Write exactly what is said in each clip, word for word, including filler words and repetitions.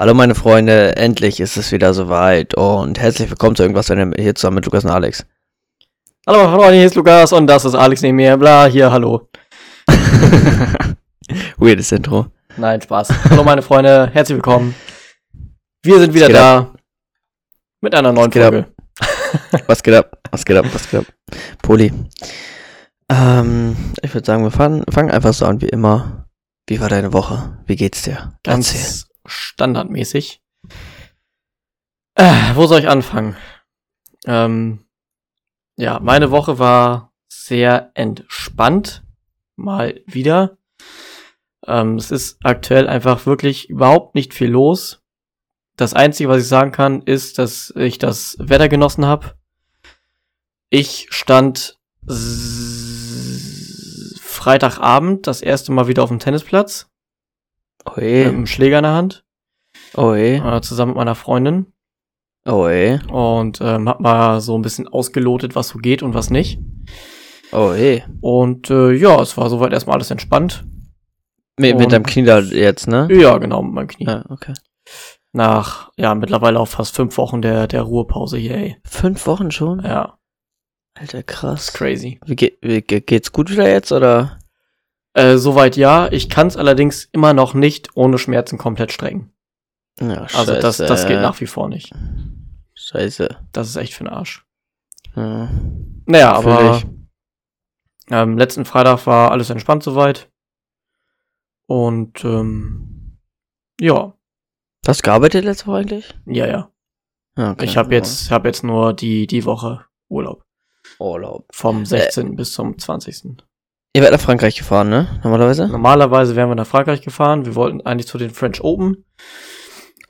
Hallo meine Freunde, endlich ist es wieder soweit und herzlich willkommen zu irgendwas hier zusammen mit Lukas und Alex. Hallo meine Freunde, hier ist Lukas und das ist Alex neben mir, bla, hier, hallo. Weirdes Intro. Nein, Spaß. Hallo meine Freunde, herzlich willkommen. Wir sind wieder da ab. Mit einer neuen Folge. Was geht ab? Was geht ab? Was geht ab? Poli. Ähm, ich würde sagen, wir fangen fang einfach so an wie immer. Wie war deine Woche? Wie geht's dir? Ganz Erzähl. Standardmäßig. Äh, wo soll ich anfangen? Ähm, ja, meine Woche war sehr entspannt. Mal wieder. Ähm, es ist aktuell einfach wirklich überhaupt nicht viel los. Das Einzige, was ich sagen kann, ist, dass ich das Wetter genossen habe. Ich stand s- Freitagabend das erste Mal wieder auf dem Tennisplatz. Oje. Mit einem Schläger in der Hand. Oje. Äh, zusammen mit meiner Freundin. Oje. Und ähm, hab mal so ein bisschen ausgelotet, was so geht und was nicht. Oje. Und äh, ja, es war soweit erstmal alles entspannt. Mit, mit deinem Knie da jetzt, ne? Ja, genau, mit meinem Knie. Ah, okay. Nach, ja, mittlerweile auch fast fünf Wochen der, der Ruhepause hier, ey. Fünf Wochen schon? Ja. Alter, krass. Crazy. Wie, ge- wie ge- geht's gut wieder jetzt, oder? Äh, soweit ja, ich kann es allerdings immer noch nicht ohne Schmerzen komplett strecken. Ja, scheiße. Also das, das geht nach wie vor nicht. Scheiße. Das ist echt für den Arsch. Ja. Naja, aber ähm, letzten Freitag war alles entspannt soweit. Und ähm, ja. Hast du gearbeitet letzte Woche eigentlich? Ja, ja. Okay. Ich habe jetzt, hab jetzt nur die, die Woche Urlaub. Urlaub. Vom sechzehnten Äh. bis zum zwanzigsten Ihr werdet nach Frankreich gefahren, ne? Normalerweise? Normalerweise wären wir nach Frankreich gefahren. Wir wollten eigentlich zu den French Open.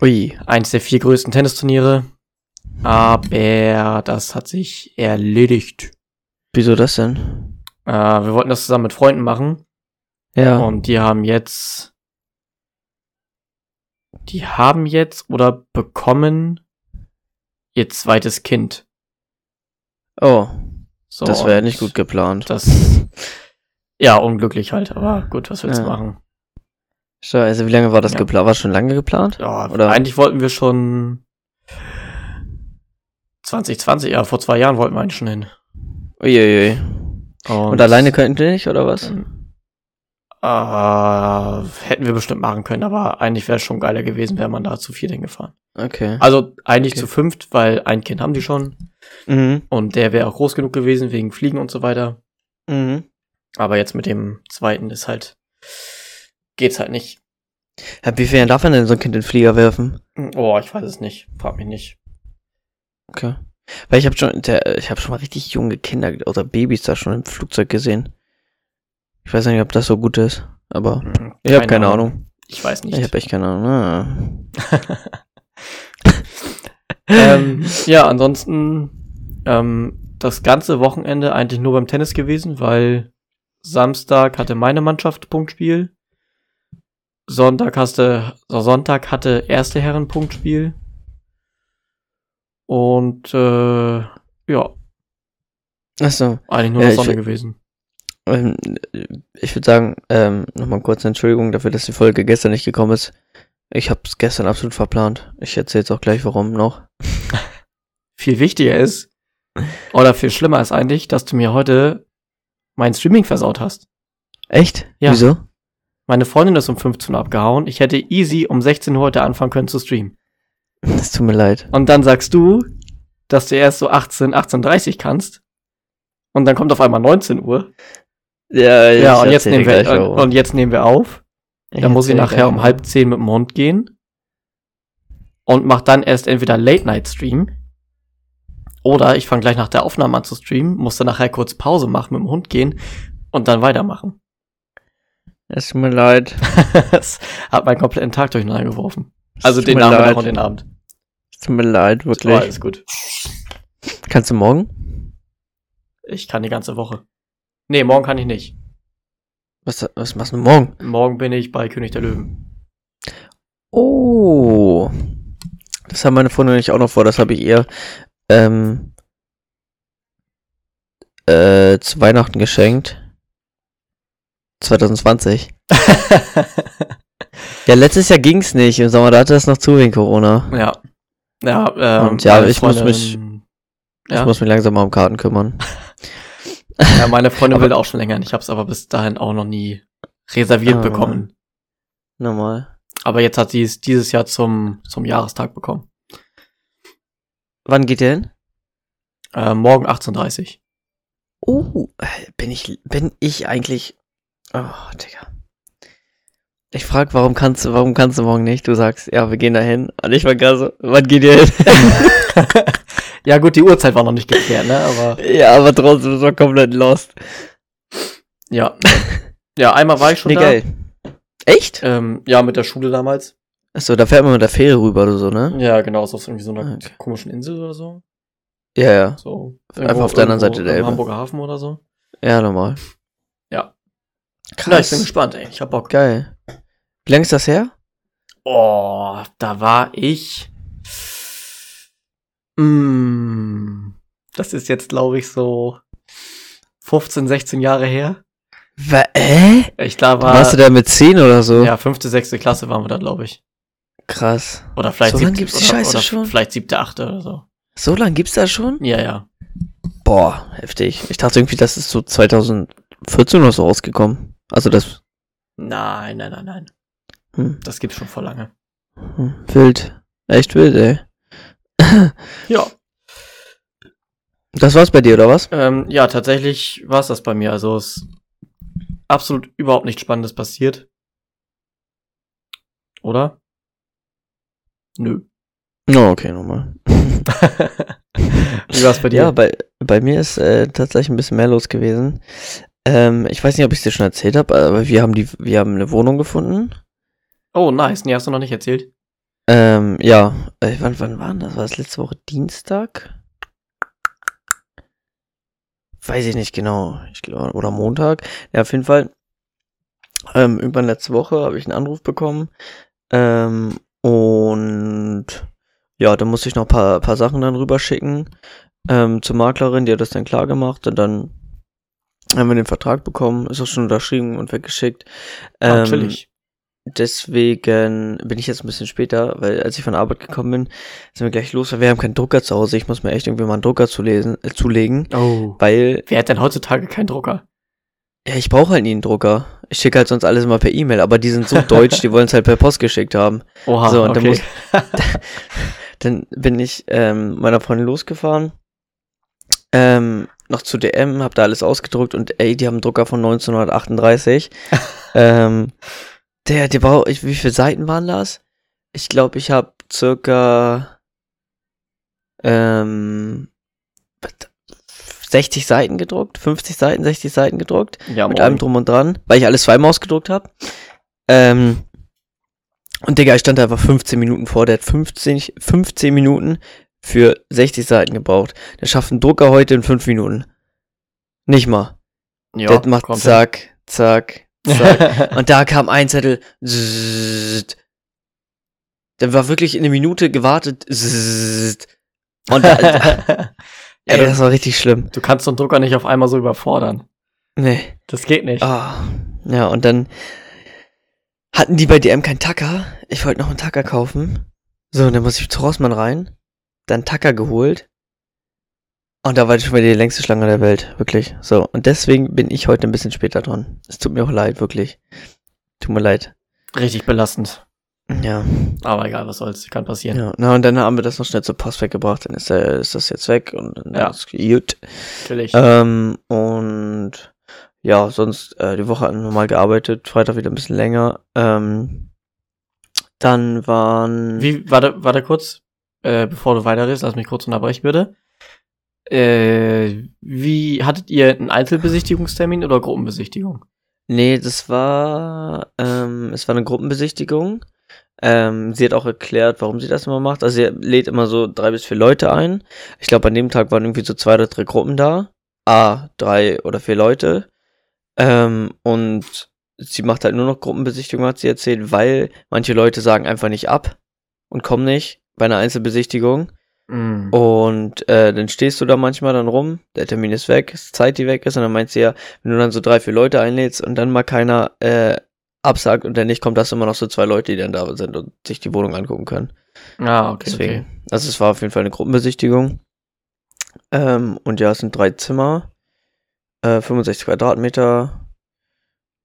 Ui. Eins der vier größten Tennisturniere. Aber das hat sich erledigt. Wieso das denn? Äh, wir wollten das zusammen mit Freunden machen. Ja. Und die haben jetzt... Die haben jetzt oder bekommen ihr zweites Kind. Oh. So, das wäre ja nicht gut geplant. Das... Ja, unglücklich halt, aber gut, was willst du ja. machen? Scheiße, wie lange war das ja. geplant? War schon lange geplant? Ja, oder? Eigentlich wollten wir schon zwanzig zwanzig, ja, vor zwei Jahren wollten wir eigentlich schon hin. Uiuiui. Und, Und alleine könnten wir nicht, oder was? Äh, hätten wir bestimmt machen können, aber eigentlich wäre es schon geiler gewesen, wäre man da zu viert hingefahren. Okay. Also eigentlich okay. zu fünft, weil ein Kind haben die schon. Mhm. Und der wäre auch groß genug gewesen, wegen Fliegen und so weiter. Mhm. Aber jetzt mit dem zweiten ist halt, geht's halt nicht. Ja, wie viel darf man denn so ein Kind in den Flieger werfen? Oh, ich weiß es nicht. Frag mich nicht. Okay. Weil ich hab schon, der, ich hab schon mal richtig junge Kinder oder Babys da schon im Flugzeug gesehen. Ich weiß nicht, ob das so gut ist, aber hm, ich hab keine Ahnung. Ahnung. Ich weiß nicht. Ich hab echt keine Ahnung. ähm, ja, ansonsten, ähm, das ganze Wochenende eigentlich nur beim Tennis gewesen, weil Samstag hatte meine Mannschaft Punktspiel. Sonntag hatte, Sonntag hatte erste Herren Punktspiel. Und, äh, ja. Achso. Eigentlich nur ja, Sonne gewesen. Ähm, ich würde sagen, ähm, nochmal kurz eine Entschuldigung dafür, dass die Folge gestern nicht gekommen ist. Ich hab's gestern absolut verplant. Ich erzähle jetzt auch gleich, warum noch. Viel wichtiger ist, oder viel schlimmer ist eigentlich, dass du mir heute mein Streaming versaut hast. Echt? Ja. Wieso? Meine Freundin ist um fünfzehn Uhr abgehauen. Ich hätte easy um sechzehn Uhr heute anfangen können zu streamen. Das tut mir leid. Und dann sagst du, dass du erst so achtzehn, achtzehn Uhr dreißig kannst. Und dann kommt auf einmal neunzehn Uhr. Ja, ich ja und, jetzt nehmen wir, und, und jetzt nehmen wir auf. Ich dann muss ich nachher um halb zehn mit dem Hund gehen. Und mach dann erst entweder Late-Night-Stream. Oder ich fange gleich nach der Aufnahme an zu streamen, muss dann nachher kurz Pause machen, mit dem Hund gehen und dann weitermachen. Es tut mir leid. Das hat meinen kompletten Tag durcheinander geworfen. Also den Nachmittag und den Abend. Es tut mir leid, wirklich. Aber alles gut. Kannst du morgen? Ich kann die ganze Woche. Nee, morgen kann ich nicht. Was, was machst du morgen? Morgen bin ich bei König der Löwen. Oh. Das haben meine Freunde nämlich auch noch vor, das habe ich eher... Ähm, äh, zu Weihnachten geschenkt. zwanzig zwanzig Ja, letztes Jahr ging's nicht. Im Sommer, da hatte das noch zu wegen Corona. Ja. Ja, ähm, und ja, ich Freundin, muss mich, ja? ich muss mich langsam mal um Karten kümmern. Ja, meine Freundin aber, will auch schon länger nicht. Ich hab's aber bis dahin auch noch nie reserviert ah, bekommen. Normal. Aber jetzt hat sie es dieses Jahr zum, zum Jahrestag bekommen. Wann geht ihr hin? Äh, morgen achtzehn Uhr dreißig. Oh, bin ich, bin ich eigentlich, oh, Digga. Ich frag, warum kannst du, warum kannst du morgen nicht? Du sagst, ja, wir gehen da hin. Und ich war gerade so, wann geht ihr hin? Ja gut, die Uhrzeit war noch nicht geklärt, ne, aber. Ja, aber trotzdem ist man komplett lost. Ja. Ja, einmal war ich schon nee, da. Geil. Echt? Ähm, ja, mit der Schule damals. Achso, da fährt man mit der Fähre rüber oder so, ne? Ja, genau, ist auf irgendwie so einer okay. komischen Insel oder so. Ja, ja. So, einfach auf der anderen Seite der Elbe. Hamburger Hafen oder so. Ja, normal. Ja. Krass. Na, ich bin gespannt, ey. Ich hab Bock. Geil. Wie lange ist das her? Oh, da war ich... Mm, das ist jetzt, glaube ich, so fünfzehn, sechzehn Jahre her. Was? Äh? Ich, da war, warst du da mit zehn oder so? Ja, fünfte, sechste Klasse waren wir da, glaube ich. Krass. Oder vielleicht so lange gibt's die Scheiße oder schon? Vielleicht siebte, achte oder so. So lange gibt's das schon? Ja, ja. Boah, heftig. Ich dachte irgendwie, das ist so zwanzig vierzehn oder so rausgekommen. Also das... Nein, nein, nein, nein. Hm. Das gibt's schon vor lange. Hm. Wild. Echt wild, ey. Ja. Das war's bei dir, oder was? Ähm, ja, tatsächlich war's das bei mir. Also es ist absolut überhaupt nichts Spannendes passiert. Oder? Nö. Oh, okay, nochmal. Wie war es bei dir? Ja, bei, bei mir ist äh, tatsächlich ein bisschen mehr los gewesen. Ähm, ich weiß nicht, ob ich es dir schon erzählt habe, aber wir haben die, wir haben eine Wohnung gefunden. Oh, nice. Nee, hast du noch nicht erzählt. Ähm, ja. Äh, wann, wann war das? War das letzte Woche Dienstag? Weiß ich nicht genau. Ich glaube, oder Montag. Ja, auf jeden Fall. Ähm, irgendwann letzte Woche habe ich einen Anruf bekommen. Ähm, und... Ja, dann musste ich noch ein paar, paar Sachen dann rüberschicken ähm, zur Maklerin, die hat das dann klar gemacht und dann haben wir den Vertrag bekommen, ist auch schon unterschrieben und weggeschickt. Ähm, Natürlich. Deswegen bin ich jetzt ein bisschen später, weil als ich von der Arbeit gekommen bin, sind wir gleich los, weil wir haben keinen Drucker zu Hause, ich muss mir echt irgendwie mal einen Drucker zulesen, äh, zulegen. Oh, weil, wer hat denn heutzutage keinen Drucker? Ja, ich brauche halt nie einen Drucker. Ich schicke halt sonst alles immer per E-Mail, aber die sind so deutsch, die wollen es halt per Post geschickt haben. Oha, so, und okay. Dann muss, dann bin ich ähm, meiner Freundin losgefahren, ähm, noch zu D M, hab da alles ausgedruckt und ey, die haben einen Drucker von neunzehnhundertachtunddreißig. ähm, der, der war, ich, wie viele Seiten waren das? Ich glaube, ich habe circa ähm, sechzig Seiten gedruckt, fünfzig Seiten, sechzig Seiten gedruckt, ja, mit allem drum und dran, weil ich alles zweimal ausgedruckt habe. Ähm, Und Digga, ich stand da einfach fünfzehn Minuten vor, der hat fünfzehn, fünfzehn Minuten für sechzig Seiten gebraucht. Der schafft einen Drucker heute in fünf Minuten. Nicht mal. Ja, der macht zack, hin. zack, zack. Und da kam ein Zettel. Zzzzt. Der war wirklich in eine Minute gewartet. Zzzzt. Und da, da, ey, ja, das war richtig schlimm. Du kannst so einen Drucker nicht auf einmal so überfordern. Nee. Das geht nicht. Oh. Ja, und dann... hatten die bei D M keinen Tacker? Ich wollte noch einen Tacker kaufen. So, und dann muss ich zu Rossmann rein. Dann Tacker geholt. Und da war ich schon mal die längste Schlange der Welt. Wirklich. So, und deswegen bin ich heute ein bisschen später dran. Es tut mir auch leid, wirklich. Tut mir leid. Richtig belastend. Ja. Aber egal, was soll's. Kann passieren. Ja, na, und dann haben wir das noch schnell zur Post weggebracht. Dann ist, äh, ist das jetzt weg. Und dann ja. ist gut. Natürlich. Ähm, und... Ja, sonst, äh, die Woche hatten wir mal gearbeitet, Freitag wieder ein bisschen länger, ähm, dann waren... Wie, warte, warte kurz, äh, bevor du weiterredest, lass mich kurz unterbrechen, bitte. Äh, wie, hattet ihr einen Einzelbesichtigungstermin oder Gruppenbesichtigung? Nee, das war, ähm, es war eine Gruppenbesichtigung, ähm, sie hat auch erklärt, warum sie das immer macht, also sie lädt immer so drei bis vier Leute ein, ich glaube, an dem Tag waren irgendwie so zwei oder drei Gruppen da, ah, drei oder vier Leute. Ähm, und sie macht halt nur noch Gruppenbesichtigung, hat sie erzählt, weil manche Leute sagen einfach nicht ab und kommen nicht bei einer Einzelbesichtigung. Mm. Und äh, dann stehst du da manchmal dann rum, der Termin ist weg, ist Zeit, die weg ist. Und dann meint sie ja, wenn du dann so drei, vier Leute einlädst und dann mal keiner äh, absagt und dann nicht kommt, dass immer noch so zwei Leute, die dann da sind und sich die Wohnung angucken können. Ah, okay. Deswegen. Okay. Also es war auf jeden Fall eine Gruppenbesichtigung. Ähm, und ja, es sind drei Zimmer, äh, fünfundsechzig Quadratmeter,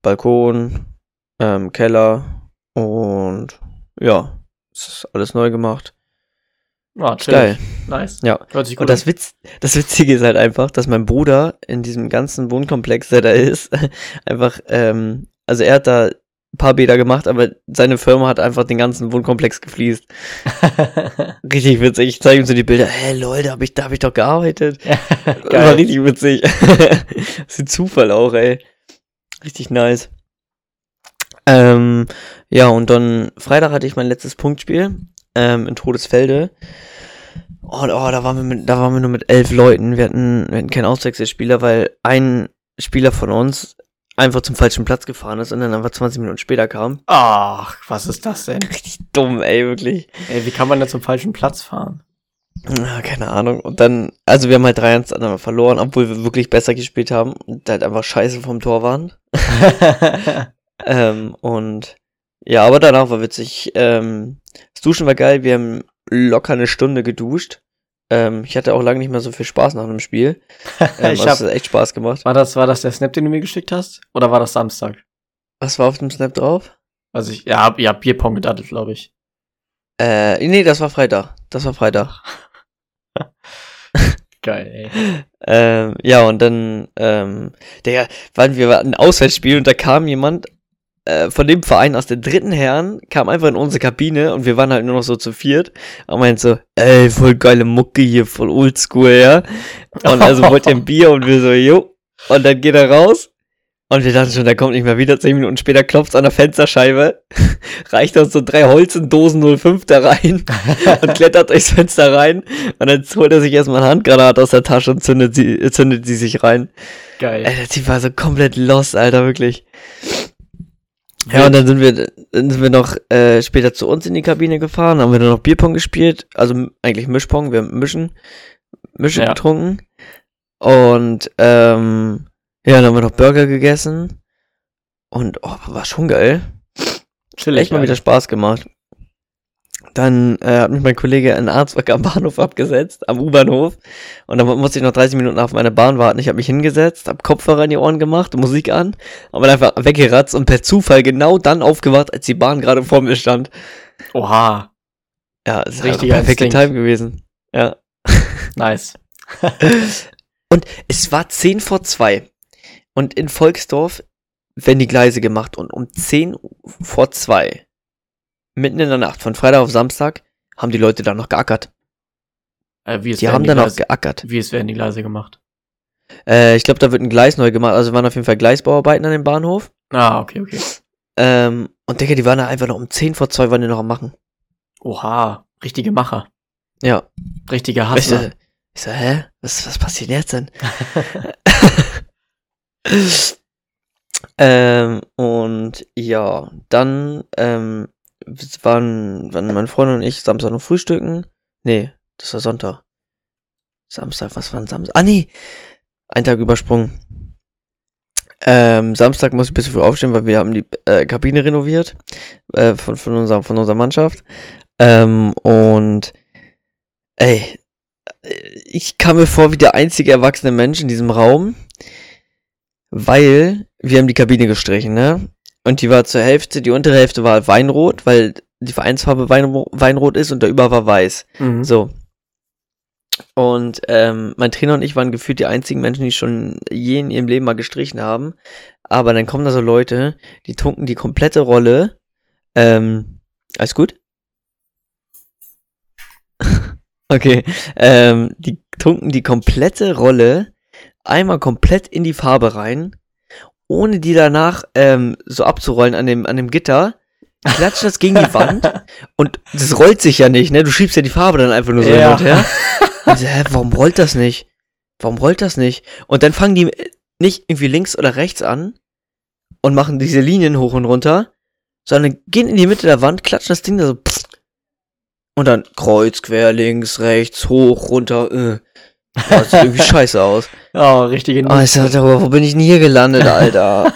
Balkon, ähm, Keller und ja, es ist alles neu gemacht. Ah, chill. Geil. Nice. Ja. Hört sich gut und das, Witz, das Witzige ist halt einfach, dass mein Bruder in diesem ganzen Wohnkomplex, der da ist, einfach, ähm, also er hat da ein paar Bäder gemacht, aber seine Firma hat einfach den ganzen Wohnkomplex gefliest. Richtig witzig. Ich zeige ihm so die Bilder. Hä, hey, lol, da habe ich, da hab ich doch gearbeitet. War richtig witzig. Das ist ein Zufall auch, ey. Richtig nice. Ähm, ja, und dann Freitag hatte ich mein letztes Punktspiel. Ähm, in Todesfelde. Oh, oh, da waren wir mit, da waren wir nur mit elf Leuten. Wir hatten, wir hatten keinen Auswechselspieler, weil ein Spieler von uns einfach zum falschen Platz gefahren ist und dann einfach zwanzig Minuten später kam. Ach, was ist das denn? Richtig dumm, ey, wirklich. Ey, wie kann man denn zum falschen Platz fahren? Na, keine Ahnung. Und dann, also wir haben halt drei eins verloren, obwohl wir wirklich besser gespielt haben und halt einfach scheiße vom Tor waren. ähm, und ja, aber danach war witzig. Ähm, das Duschen war geil, wir haben locker eine Stunde geduscht. Ähm, ich hatte auch lange nicht mehr so viel Spaß nach einem Spiel. Ähm, ich hab, das hat echt Spaß gemacht. War das, war das der Snap, den du mir geschickt hast? Oder war das Samstag? Was war auf dem Snap drauf? Also ich, ja, ja, Bierpong gedattelt, glaube ich. Äh, nee, das war Freitag. Das war Freitag. Geil, ey. ähm, ja, und dann, ähm, der, waren wir ein Auswärtsspiel und da kam jemand, von dem Verein aus der dritten Herren, kam einfach in unsere Kabine und wir waren halt nur noch so zu viert und meint so, ey, voll geile Mucke hier, voll oldschool, ja. Und also wollt ihr ein Bier und wir so, jo. Und dann geht er raus und wir dachten schon, der kommt nicht mehr wieder. Zehn Minuten später klopft's an der Fensterscheibe, reicht uns so drei Holzendosen null fünf da rein und klettert durchs Fenster rein und dann holt er sich erstmal eine Handgranate aus der Tasche und zündet sie, zündet sie sich rein. Geil. Ey, der Typ war so komplett lost, Alter, wirklich. Ja, und dann sind wir, dann sind wir noch äh, später zu uns in die Kabine gefahren, haben wir dann noch Bierpong gespielt, also eigentlich Mischpong, wir haben Mischen, Mische ja. getrunken und ähm, ja, dann haben wir noch Burger gegessen und oh, war schon geil. Chillig, echt mal wieder Spaß gemacht. Dann äh, hat mich mein Kollege einen Arztwagen am Bahnhof abgesetzt, am U-Bahnhof. Und dann musste ich noch dreißig Minuten auf meine Bahn warten. Ich habe mich hingesetzt, habe Kopfhörer in die Ohren gemacht, Musik an, aber einfach weggeratzt und per Zufall genau dann aufgewacht, als die Bahn gerade vor mir stand. Oha. Ja, ist richtig perfekte Time gewesen. Ja. Nice. Und es war zehn vor zwei. Und in Volksdorf werden die Gleise gemacht. Und um zehn vor zwei... mitten in der Nacht, von Freitag auf Samstag, haben die Leute da noch geackert. Äh, wie es die haben die dann Gleise, auch geackert. Wie es werden die Gleise gemacht? Äh, ich glaube, da wird ein Gleis neu gemacht. Also waren auf jeden Fall Gleisbauarbeiten an dem Bahnhof. Ah, okay, okay. Ähm, und denke, die waren da einfach noch um zehn vor zwei, waren die noch am Machen. Oha, richtige Macher. Ja. Richtige Hassler. Ich so, ich so hä? Was, was passiert jetzt denn? ähm, und ja, dann, ähm, waren, waren meine Freundin und ich Samstag noch frühstücken. Nee, das war Sonntag. Samstag, was war denn Samstag? Ah, nee! Ein Tag übersprungen. Ähm, Samstag muss ich ein bisschen früh aufstehen, weil wir haben die äh, Kabine renoviert. Äh, von, von, unserer, von unserer Mannschaft. Ähm, und ey, ich kam mir vor wie der einzige erwachsene Mensch in diesem Raum, weil wir haben die Kabine gestrichen, ne? Und die war zur Hälfte, die untere Hälfte war weinrot, weil die Vereinsfarbe Weinro- weinrot ist und der Über war weiß. Mhm. So. Und ähm, mein Trainer und ich waren gefühlt die einzigen Menschen, die schon je in ihrem Leben mal gestrichen haben. Aber dann kommen da so Leute, die tunken die komplette Rolle. Ähm, alles gut? Okay. Ähm, die tunken die komplette Rolle einmal komplett in die Farbe rein, ohne die danach ähm, so abzurollen an dem an dem Gitter, klatscht das gegen die Wand und das rollt sich ja nicht, ne? Du schiebst ja die Farbe dann einfach nur so ja. hin und her. Und so, hä, warum rollt das nicht? Warum rollt das nicht? Und dann fangen die nicht irgendwie links oder rechts an und machen diese Linien hoch und runter, sondern gehen in die Mitte der Wand, klatschen das Ding da so pfft, und dann kreuz, quer, links, rechts, hoch, runter. Äh. Oh, das sieht irgendwie scheiße aus. Oh, richtige Nuss. Oh, ich dachte, wo bin ich denn hier gelandet, Alter?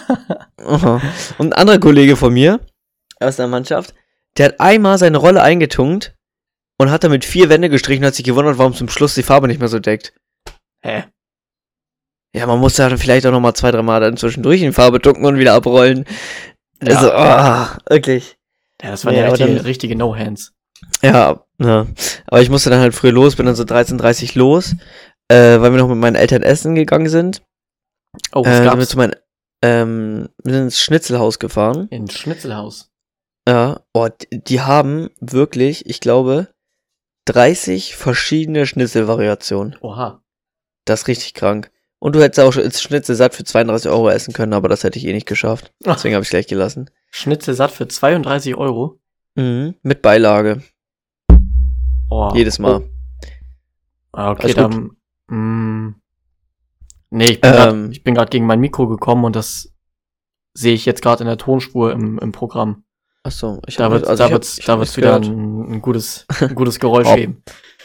Oh. Und ein anderer Kollege von mir aus der Mannschaft, der hat einmal seine Rolle eingetunkt und hat damit vier Wände gestrichen und hat sich gewundert, warum zum Schluss die Farbe nicht mehr so deckt. Hä? Ja, man muss da vielleicht auch nochmal zwei, drei Mal dann zwischendurch in Farbe tunken und wieder abrollen. Ja, also, oh, ja. Wirklich. Ja, das waren ja, ja richtige, dann, richtige No-Hands. Ja, ja, aber ich musste dann halt früh los, bin dann so dreizehn Uhr dreißig los, äh, weil wir noch mit meinen Eltern essen gegangen sind. Oh, was äh, gab's? Wir zu meinen, ähm, wir sind ins Schnitzelhaus gefahren. Ins Schnitzelhaus? Ja, oh, die, die haben wirklich, ich glaube, dreißig verschiedene Schnitzelvariationen. Oha. Das ist richtig krank. Und du hättest auch ins Schnitzel satt für zweiunddreißig Euro essen können, aber das hätte ich eh nicht geschafft. Deswegen habe ich es gleich gelassen. Schnitzel satt für zweiunddreißig Euro? Mhm, mit Beilage. Oh. Jedes Mal. Ah, okay, dann... Mh, nee, ich bin ähm, gerade gegen mein Mikro gekommen und das sehe ich jetzt gerade in der Tonspur im, im Programm. Achso, ich habe also da wird's, hab, da wird's wieder ein, ein, gutes, ein gutes Geräusch Hopp, geben.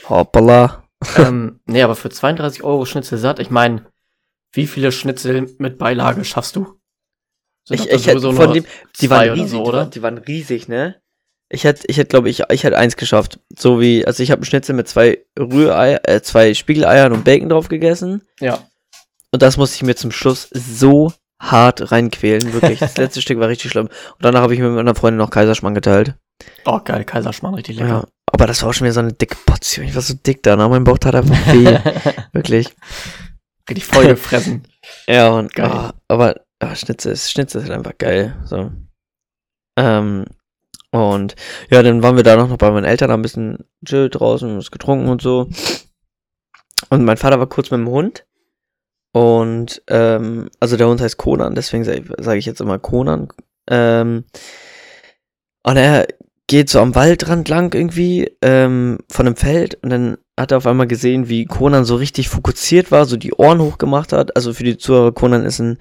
Hoppala. ähm, nee, aber für zweiunddreißig Euro Schnitzel satt, ich meine, wie viele Schnitzel mit Beilage schaffst du? Sind ich ich hätte von dem, die waren riesig, so, oder? Die waren riesig, ne? Ich hätte, ich hätte, glaube ich, ich hätte eins geschafft. So wie, also ich habe einen Schnitzel mit zwei Rührei, äh, zwei Spiegeleiern und Bacon drauf gegessen. Ja. Und das musste ich mir zum Schluss so hart reinquälen, wirklich. Das letzte Stück war richtig schlimm. Und danach habe ich mir mit meiner Freundin noch Kaiserschmarrn geteilt. Oh, geil, Kaiserschmarrn, richtig lecker. Ja, aber das war auch schon wieder so eine dicke Portion. Ich war so dick danach, mein Bauch tat einfach weh. Wirklich. Richtig voll gefressen. Ja, und geil. Oh, aber oh, Schnitzel ist, Schnitzel ist halt einfach geil. So. Ähm, und ja, dann waren wir da noch bei meinen Eltern, haben ein bisschen chill draußen und was getrunken und so. Und mein Vater war kurz mit dem Hund. Und, ähm, also der Hund heißt Conan, deswegen sage ich jetzt immer Conan. Ähm, und er geht so am Waldrand lang irgendwie, ähm, von einem Feld und dann hat er auf einmal gesehen, wie Conan so richtig fokussiert war, so die Ohren hochgemacht hat. Also für die Zuhörer, Conan ist ein,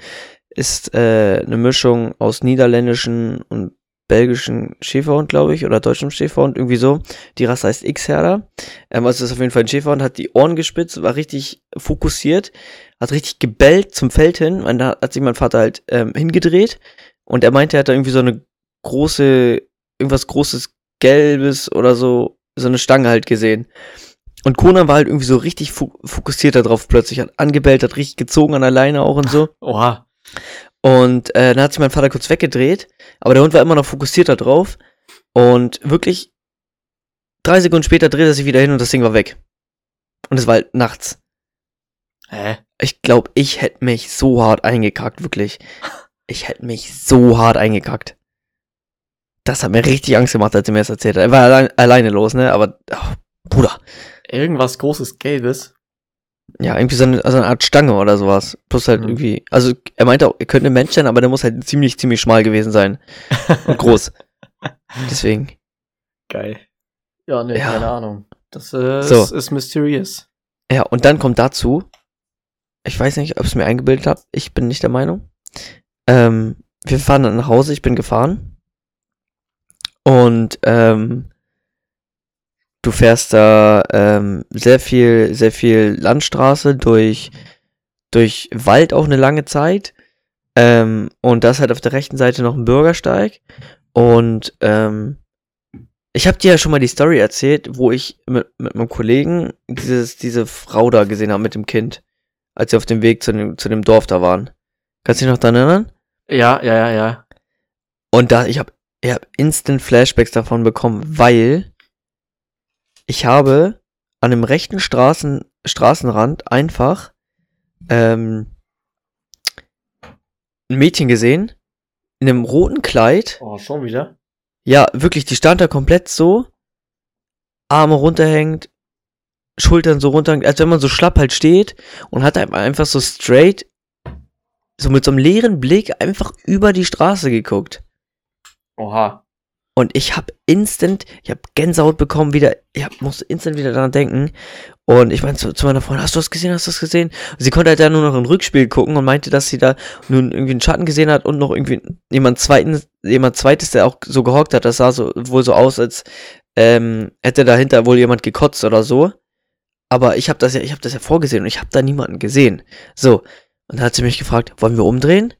ist, äh, eine Mischung aus niederländischen und belgischen Schäferhund, glaube ich, oder deutschem Schäferhund, irgendwie so. Die Rasse heißt X-Herder. Ähm, also das ist auf jeden Fall ein Schäferhund, hat die Ohren gespitzt, war richtig fokussiert, hat richtig gebellt zum Feld hin und da hat sich mein Vater halt ähm, hingedreht und er meinte, er hat da irgendwie so eine große, irgendwas Großes, Gelbes oder so, so eine Stange halt gesehen. Und Conan war halt irgendwie so richtig fo- fokussiert darauf plötzlich, hat angebellt, hat richtig gezogen an der Leine auch und so. Oha. Und äh, dann hat sich mein Vater kurz weggedreht, aber der Hund war immer noch fokussiert da drauf. Und wirklich drei Sekunden später dreht er sich wieder hin und das Ding war weg. Und es war halt nachts. Hä? Ich glaube, ich hätte mich so hart eingekackt, wirklich. Ich hätte mich so hart eingekackt. Das hat mir richtig Angst gemacht, als er mir das erzählt hat. Er war allein, alleine los, ne? Aber, ach, Bruder. Irgendwas Großes, Gelbes. Ja, irgendwie so eine, also eine Art Stange oder sowas. Plus halt mhm. irgendwie, also er meinte auch, er könnte ein Mensch sein, aber der muss halt ziemlich, ziemlich schmal gewesen sein. Und groß. Deswegen. Geil. Ja, ne, ja. Keine Ahnung. Das äh, so. ist, ist mysterious. Ja, und dann kommt dazu, ich weiß nicht, ob ich es mir eingebildet habe, ich bin nicht der Meinung. Ähm, wir fahren dann nach Hause, ich bin gefahren. Und, ähm, du fährst da ähm, sehr viel, sehr viel Landstraße durch, durch Wald auch eine lange Zeit. Ähm, und da ist halt auf der rechten Seite noch ein Bürgersteig. Und ähm, ich habe dir ja schon mal die Story erzählt, wo ich mit, mit meinem Kollegen dieses, diese Frau da gesehen habe mit dem Kind, als sie auf dem Weg zu dem, zu dem Dorf da waren. Kannst du dich noch daran erinnern? Ja, ja, ja, ja. Und da, ich habe ich hab instant Flashbacks davon bekommen, weil... Ich habe an einem rechten Straßen, Straßenrand einfach ähm, ein Mädchen gesehen, in einem roten Kleid. Oh, schon wieder? Ja, wirklich, die stand da komplett so, Arme runterhängt, Schultern so runterhängt, als wenn man so schlapp halt steht und hat einfach so straight, so mit so einem leeren Blick einfach über die Straße geguckt. Oha. Und ich hab instant, ich hab Gänsehaut bekommen wieder, ich hab, musste instant wieder daran denken. Und ich meinte zu, zu meiner Freundin, hast du das gesehen, hast du das gesehen? Und sie konnte halt dann nur noch in Rückspiel gucken und meinte, dass sie da nun irgendwie einen Schatten gesehen hat und noch irgendwie jemand zweiten, jemand zweites, der auch so gehockt hat. Das sah so, wohl so aus, als ähm, hätte dahinter wohl jemand gekotzt oder so. aber ich habe das ja, ich habe das ja vorgesehen und ich habe da niemanden gesehen. So, und dann hat sie mich gefragt, wollen wir umdrehen?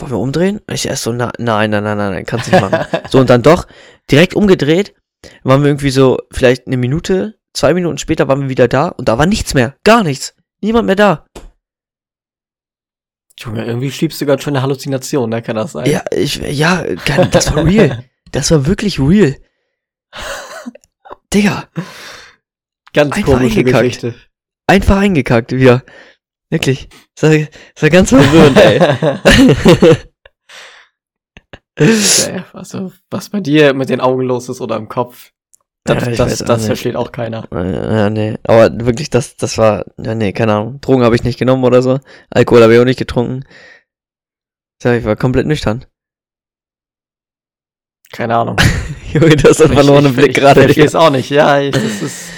Wollen wir umdrehen? Und ich erst so, na, nein, nein, nein, nein, nein, kannst nicht machen. So, und dann doch, direkt umgedreht, waren wir irgendwie so, vielleicht eine Minute, zwei Minuten später waren wir wieder da und da war nichts mehr, gar nichts, niemand mehr da. Junge, irgendwie schiebst du gerade schon eine Halluzination, ne? Kann das sein? Ja, ich, ja, das war real. Das war wirklich real. Digga. Ganz einfach komische eingekackt. Geschichte. Einfach eingekackt, wieder. Wirklich. Das war, das war ganz verwirrend, ey. Okay, also, was bei dir mit den Augen los ist oder im Kopf, das, ja, das, das versteht auch keiner. Ja, nee. Aber wirklich, das, das war, ja, nee, keine Ahnung. Drogen habe ich nicht genommen oder so. Alkohol habe ich auch nicht getrunken. Ich war komplett nüchtern. Keine Ahnung. Junge, das hat verloren im Blick gerade. Ich weiß auch nicht, ja. Ich, das ist,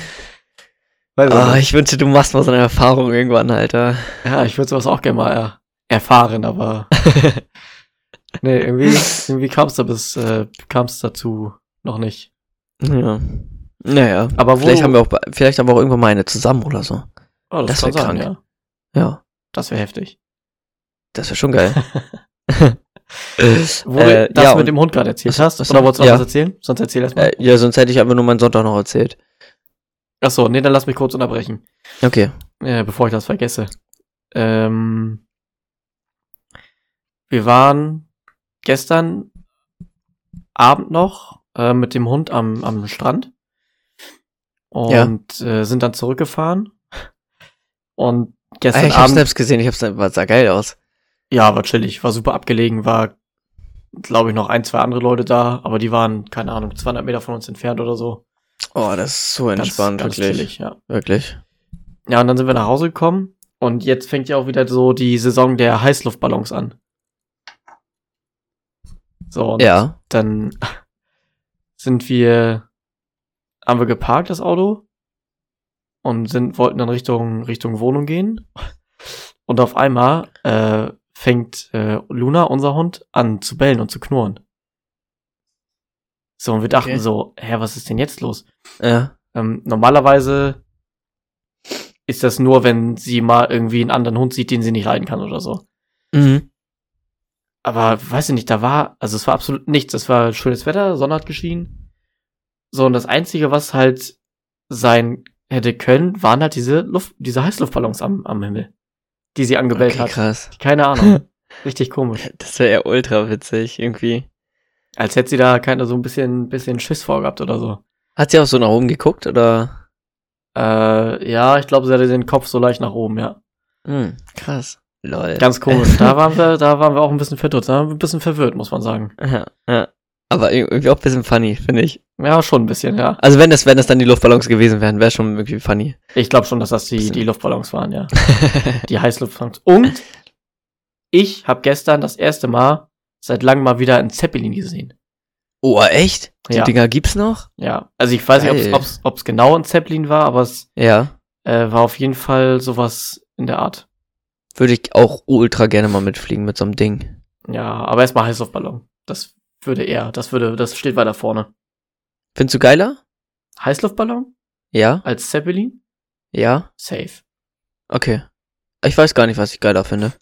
weiß ah, nicht. Ich wünsche, du machst mal so eine Erfahrung irgendwann, Alter. Ja, ich würde sowas auch gerne mal er- erfahren, aber nee, irgendwie, irgendwie kam es da bis, äh, kam's dazu noch nicht. Ja. Naja. Aber wo, vielleicht haben wir auch, vielleicht haben wir auch irgendwann mal eine zusammen oder so. Oh, das das wäre krank. Ja. ja. Das wäre heftig. Das wäre schon geil. Wo äh, du das ja, mit dem Hund gerade erzählt hast. Oder wolltest du noch ja. was erzählen? Sonst erzähl erst mal. Äh, ja, sonst hätte ich einfach nur meinen Sonntag noch erzählt. Achso, nee, dann lass mich kurz unterbrechen. Okay. Äh, bevor ich das vergesse. Ähm, wir waren gestern Abend noch äh, mit dem Hund am, am Strand. Und ja. äh, sind dann zurückgefahren. Und gestern ah, ich Abend... Ich hab Snaps gesehen, ich hab's, das sah geil aus. Ja, war chillig, war super abgelegen, war, glaube ich, noch ein, zwei andere Leute da, aber die waren, keine Ahnung, zweihundert Meter von uns entfernt oder so. Oh, das ist so entspannt, ganz, ganz wirklich. Chillig, ja. Wirklich. Ja, und dann sind wir nach Hause gekommen und jetzt fängt ja auch wieder so die Saison der Heißluftballons an. So, und ja. dann sind wir, haben wir geparkt, das Auto, und sind, wollten dann Richtung, Richtung Wohnung gehen. Und auf einmal, äh, fängt äh, Luna, unser Hund, an zu bellen und zu knurren. So, und wir dachten okay. so, hä, was ist denn jetzt los? Ja. Ähm, normalerweise ist das nur, wenn sie mal irgendwie einen anderen Hund sieht, den sie nicht leiden kann oder so. Mhm. Aber, weiß ich nicht, da war, also es war absolut nichts. Es war schönes Wetter, Sonne hat geschienen. So, und das Einzige, was halt sein hätte können, waren halt diese Luft, diese Heißluftballons am, am Himmel. Die sie angebellt okay, hat. Krass. Keine Ahnung. Richtig komisch. Das wäre ja ultra witzig, irgendwie. Als hätte sie da keiner so ein bisschen, bisschen Schiss vorgehabt oder so. Hat sie auch so nach oben geguckt, oder? Äh, ja, ich glaube, sie hatte den Kopf so leicht nach oben, ja. Hm, krass. Lol. Ganz komisch. Da waren wir, da waren wir auch ein bisschen verwirrt. Da waren wir ein bisschen verwirrt, muss man sagen. Ja, ja. Aber irgendwie auch ein bisschen funny, finde ich. Ja, schon ein bisschen, ja. Also wenn das, wenn das dann die Luftballons gewesen wären, wäre schon irgendwie funny. Ich glaube schon, dass das die, die Luftballons waren, ja. Die Heißluftballons. Und ich habe gestern das erste Mal seit langem mal wieder einen Zeppelin gesehen. Oh, echt? Die ja. Dinger gibt's noch? Ja. Also ich weiß Geil. nicht, ob's, ob's, ob's genau ein Zeppelin war, aber es ja. äh, war auf jeden Fall sowas in der Art. Würde ich auch ultra gerne mal mitfliegen mit so einem Ding. Ja, aber erstmal Heißluftballon. Das würde er, das würde, das steht weiter vorne. Findest du geiler? Heißluftballon? Ja. Als Zeppelin? Ja. Safe. Okay. Ich weiß gar nicht, was ich geiler finde.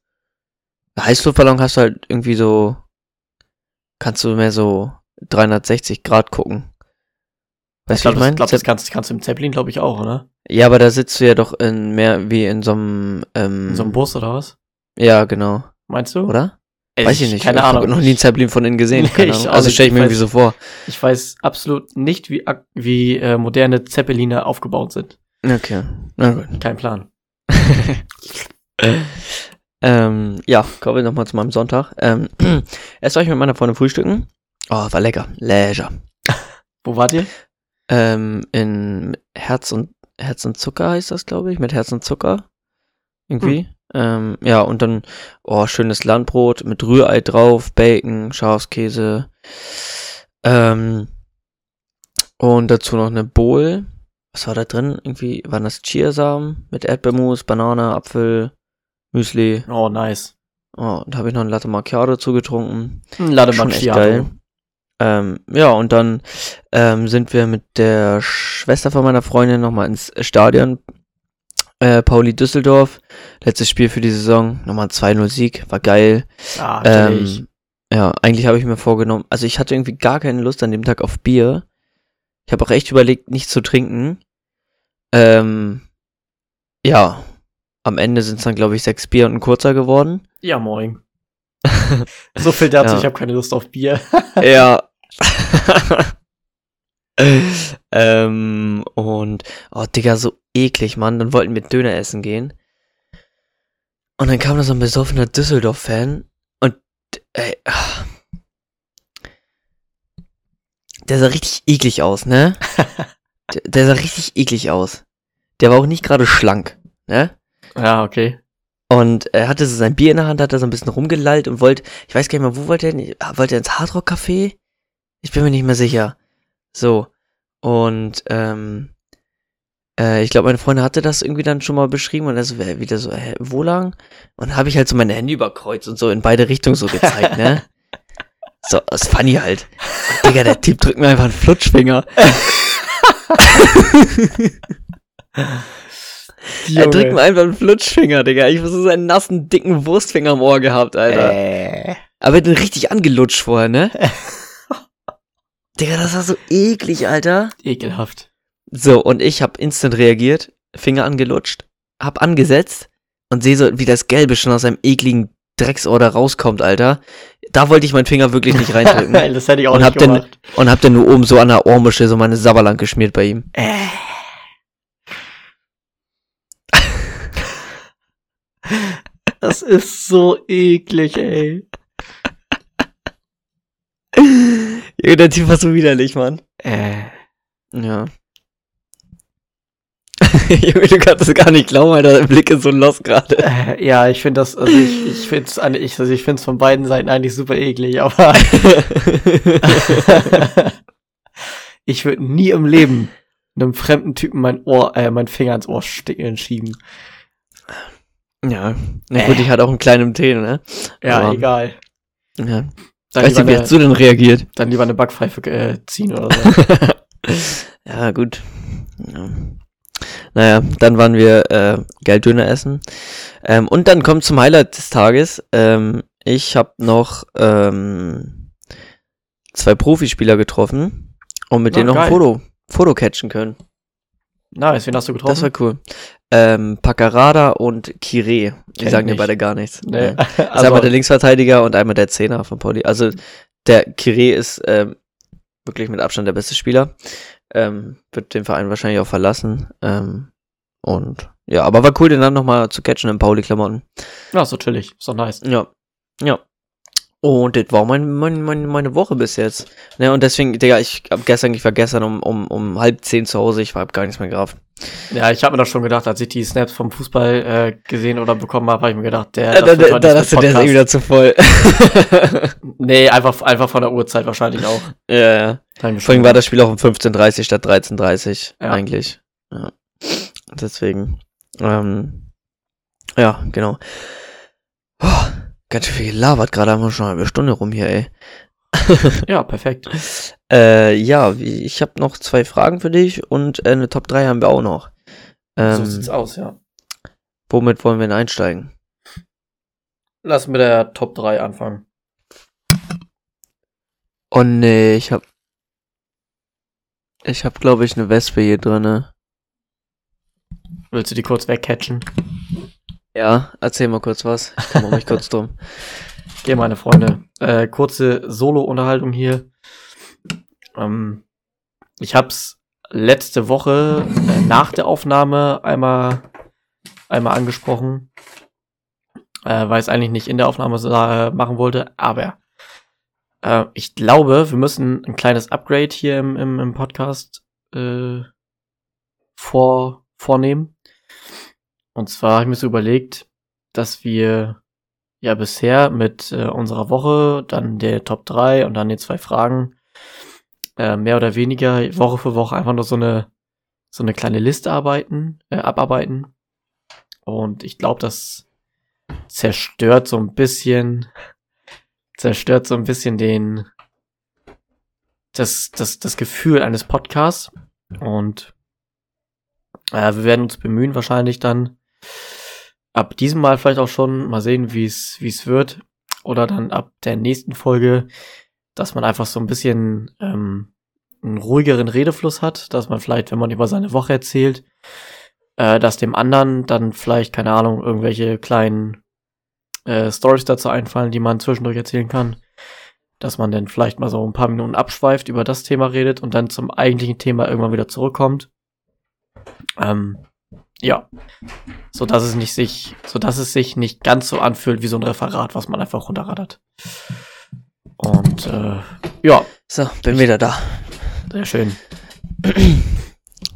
Heißluftballon hast du halt irgendwie so, kannst du mehr so dreihundertsechzig Grad gucken. Weißt du, was ich meine? Ich glaube, das kannst, kannst du im Zeppelin, glaube ich, auch, oder? Ja, aber da sitzt du ja doch in mehr wie in so einem, ähm, in so einem Bus oder was? Ja, genau. Meinst du? Oder? Ey, weiß ich nicht, keine ich Ahnung. Ich habe noch nie einen Zeppelin von innen gesehen. Nee, ich also stelle ich mir weiß, irgendwie so vor. Ich weiß absolut nicht, wie, wie äh, moderne Zeppeline aufgebaut sind. Okay, na gut. Kein Plan. ähm, ja, kommen wir nochmal zu meinem Sonntag. Ähm, erst war ich mit meiner Freundin frühstücken. Oh, war lecker. Leisure. Wo wart ihr? Ähm, in Herz und, Herz und Zucker heißt das, glaube ich. Mit Herz und Zucker. Irgendwie. Hm. Ähm, ja, und dann, oh, schönes Landbrot mit Rührei drauf, Bacon, Schafskäse, ähm, und dazu noch eine Bowl. Was war da drin? Irgendwie waren das Chiasamen mit Erdbeermus, Banane, Apfel, Müsli. Oh, nice. Oh, und da habe ich noch ein Latte Macchiato zugetrunken. Ein Latte Macchiato. Ähm, ja, und dann, ähm, sind wir mit der Schwester von meiner Freundin nochmal ins Stadion Äh, Pauli Düsseldorf, letztes Spiel für die Saison, nochmal zwei null Sieg, war geil. Ah, ähm, ja, eigentlich habe ich mir vorgenommen, also ich hatte irgendwie gar keine Lust an dem Tag auf Bier. Ich habe auch echt überlegt, nichts zu trinken. Ähm, ja, am Ende sind es dann, glaube ich, sechs Bier und ein kurzer geworden. Ja, moin. So viel dazu, ja. Ich habe keine Lust auf Bier. Ja. ähm, und, oh Digga, so eklig, Mann. Dann wollten wir Döner essen gehen. Und dann kam da so ein besoffener Düsseldorf-Fan. Und, ey, ach. Der sah richtig eklig aus, ne? der, der sah richtig eklig aus. Der war auch nicht gerade schlank, ne? Ja, okay. Und er hatte so sein Bier in der Hand, hat da so ein bisschen rumgelallt und wollte, ich weiß gar nicht mehr, wo wollte er denn? Wollte er ins Hardrock-Café? Ich bin mir nicht mehr sicher. So, und ähm, äh, ich glaube, meine Freundin hatte das irgendwie dann schon mal beschrieben und er so, äh, wieder so, äh, wo lang? Und habe ich halt so meine Hände überkreuzt und so in beide Richtungen so gezeigt, ne? So, das ist funny halt. Und, Digga, der Typ drückt mir einfach einen Flutschfinger. Er drückt mir einfach einen Flutschfinger, Digga. Ich habe so einen nassen, dicken Wurstfinger am Ohr gehabt, Alter. Äh. Aber den richtig angelutscht vorher, ne? Digga, das war so eklig, Alter. Ekelhaft. So, und ich hab instant reagiert, Finger angelutscht, hab angesetzt und sehe so, wie das Gelbe schon aus einem ekligen Drecksohr da rauskommt, Alter. Da wollte ich meinen Finger wirklich nicht reindrücken. Nein, das hätte ich auch und nicht hab gemacht. Dann, und hab dann nur oben so an der Ohrmuschel so meine Sabberlang geschmiert bei ihm. Äh. Das ist so eklig, ey. Ja, der Typ war so widerlich, Mann. Äh. Ja. Junge, du kannst es gar nicht glauben, Alter. Der Blick ist so los gerade. Äh, ja, ich finde das, also ich, ich finde es ich, also ich find's von beiden Seiten eigentlich super eklig, aber ich würde nie im Leben einem fremden Typen mein Ohr, äh, mein Finger ins Ohr stecken, schieben. Ja. Na gut, äh. ich hatte auch einen kleinen Tee, ne? Ja, aber, egal. Ja. Dann weißt du, wie hast du denn reagiert? Dann lieber eine Backpfeife äh, ziehen oder so. Ja, gut. Ja. Naja, dann waren wir äh, Gelddöner essen. Ähm, und dann kommt zum Highlight des Tages. Ähm, ich habe noch ähm, zwei Profispieler getroffen und mit Na, denen noch geil. ein Foto, Foto catchen können. Nice, wen hast du getroffen? Das war cool. Ähm, Pacarada und Kire. Die sagen dir beide gar nichts. Nee. Ja. Das also, ist einmal der Linksverteidiger und einmal der Zehner von Pauli. Also der Kire ist ähm, wirklich mit Abstand der beste Spieler. Ähm, wird den Verein wahrscheinlich auch verlassen. Ähm, und ja, aber war cool, den dann nochmal zu catchen in Pauli-Klamotten. Ja, ist natürlich. Ist doch nice. Ja. Ja. Und das war mein, mein, mein, meine Woche bis jetzt. Ne, und deswegen, Digga, ich hab gestern, ich war gestern um, um, um halb zehn zu Hause, ich war gar nichts mehr gerafft. Ja, ich hab mir doch schon gedacht, als ich die Snaps vom Fußball äh, gesehen oder bekommen habe, hab ich mir gedacht, der. Da, da, da hast du der ist eh wieder zu voll. Nee, einfach, einfach von der Uhrzeit wahrscheinlich auch. Ja, ja. Vorhin war das Spiel auch um fünfzehn Uhr dreißig statt dreizehn Uhr dreißig, ja. Eigentlich. Ja. Deswegen. Ähm, ja, genau. Oh. Ganz schön viel gelabert, gerade haben wir schon eine halbe Stunde rum hier, ey. Ja, perfekt. äh, ja, ich habe noch zwei Fragen für dich und äh, eine Top drei haben wir auch noch. Ähm, so sieht's aus, ja. Womit wollen wir denn einsteigen? Lass mit der Top drei anfangen. Oh nee, ich hab... Ich hab, glaube ich, eine Wespe hier drinne. Willst du die kurz wegcatchen? Ja, erzähl mal kurz was. Ich kümmere mich kurz drum. Okay, meine Freunde. Äh, kurze Solo-Unterhaltung hier. Ähm, ich hab's letzte Woche äh, nach der Aufnahme einmal, einmal angesprochen, äh, weil ich es eigentlich nicht in der Aufnahme äh, machen wollte, aber äh, ich glaube, wir müssen ein kleines Upgrade hier im, im, im Podcast äh, vor, vornehmen. Und zwar habe ich mir so überlegt, dass wir ja bisher mit äh, unserer Woche, dann der Top drei und dann die zwei Fragen, äh, mehr oder weniger Woche für Woche einfach nur so eine so eine kleine Liste arbeiten, äh, abarbeiten. Und ich glaube, das zerstört so ein bisschen, zerstört so ein bisschen den das das das Gefühl eines Podcasts. Und Äh, wir werden uns bemühen, wahrscheinlich dann ab diesem Mal vielleicht auch schon, mal sehen, wie es wie es wird, oder dann ab der nächsten Folge, dass man einfach so ein bisschen ähm, einen ruhigeren Redefluss hat, dass man vielleicht, wenn man über seine Woche erzählt, äh, dass dem anderen dann vielleicht, keine Ahnung, irgendwelche kleinen äh, Storys dazu einfallen, die man zwischendurch erzählen kann, dass man dann vielleicht mal so ein paar Minuten abschweift, über das Thema redet und dann zum eigentlichen Thema irgendwann wieder zurückkommt. Ähm, ja, so dass es nicht sich, so dass es sich nicht ganz so anfühlt wie so ein Referat, was man einfach runterrattert. Und äh, ja, so bin ich wieder da. Sehr schön.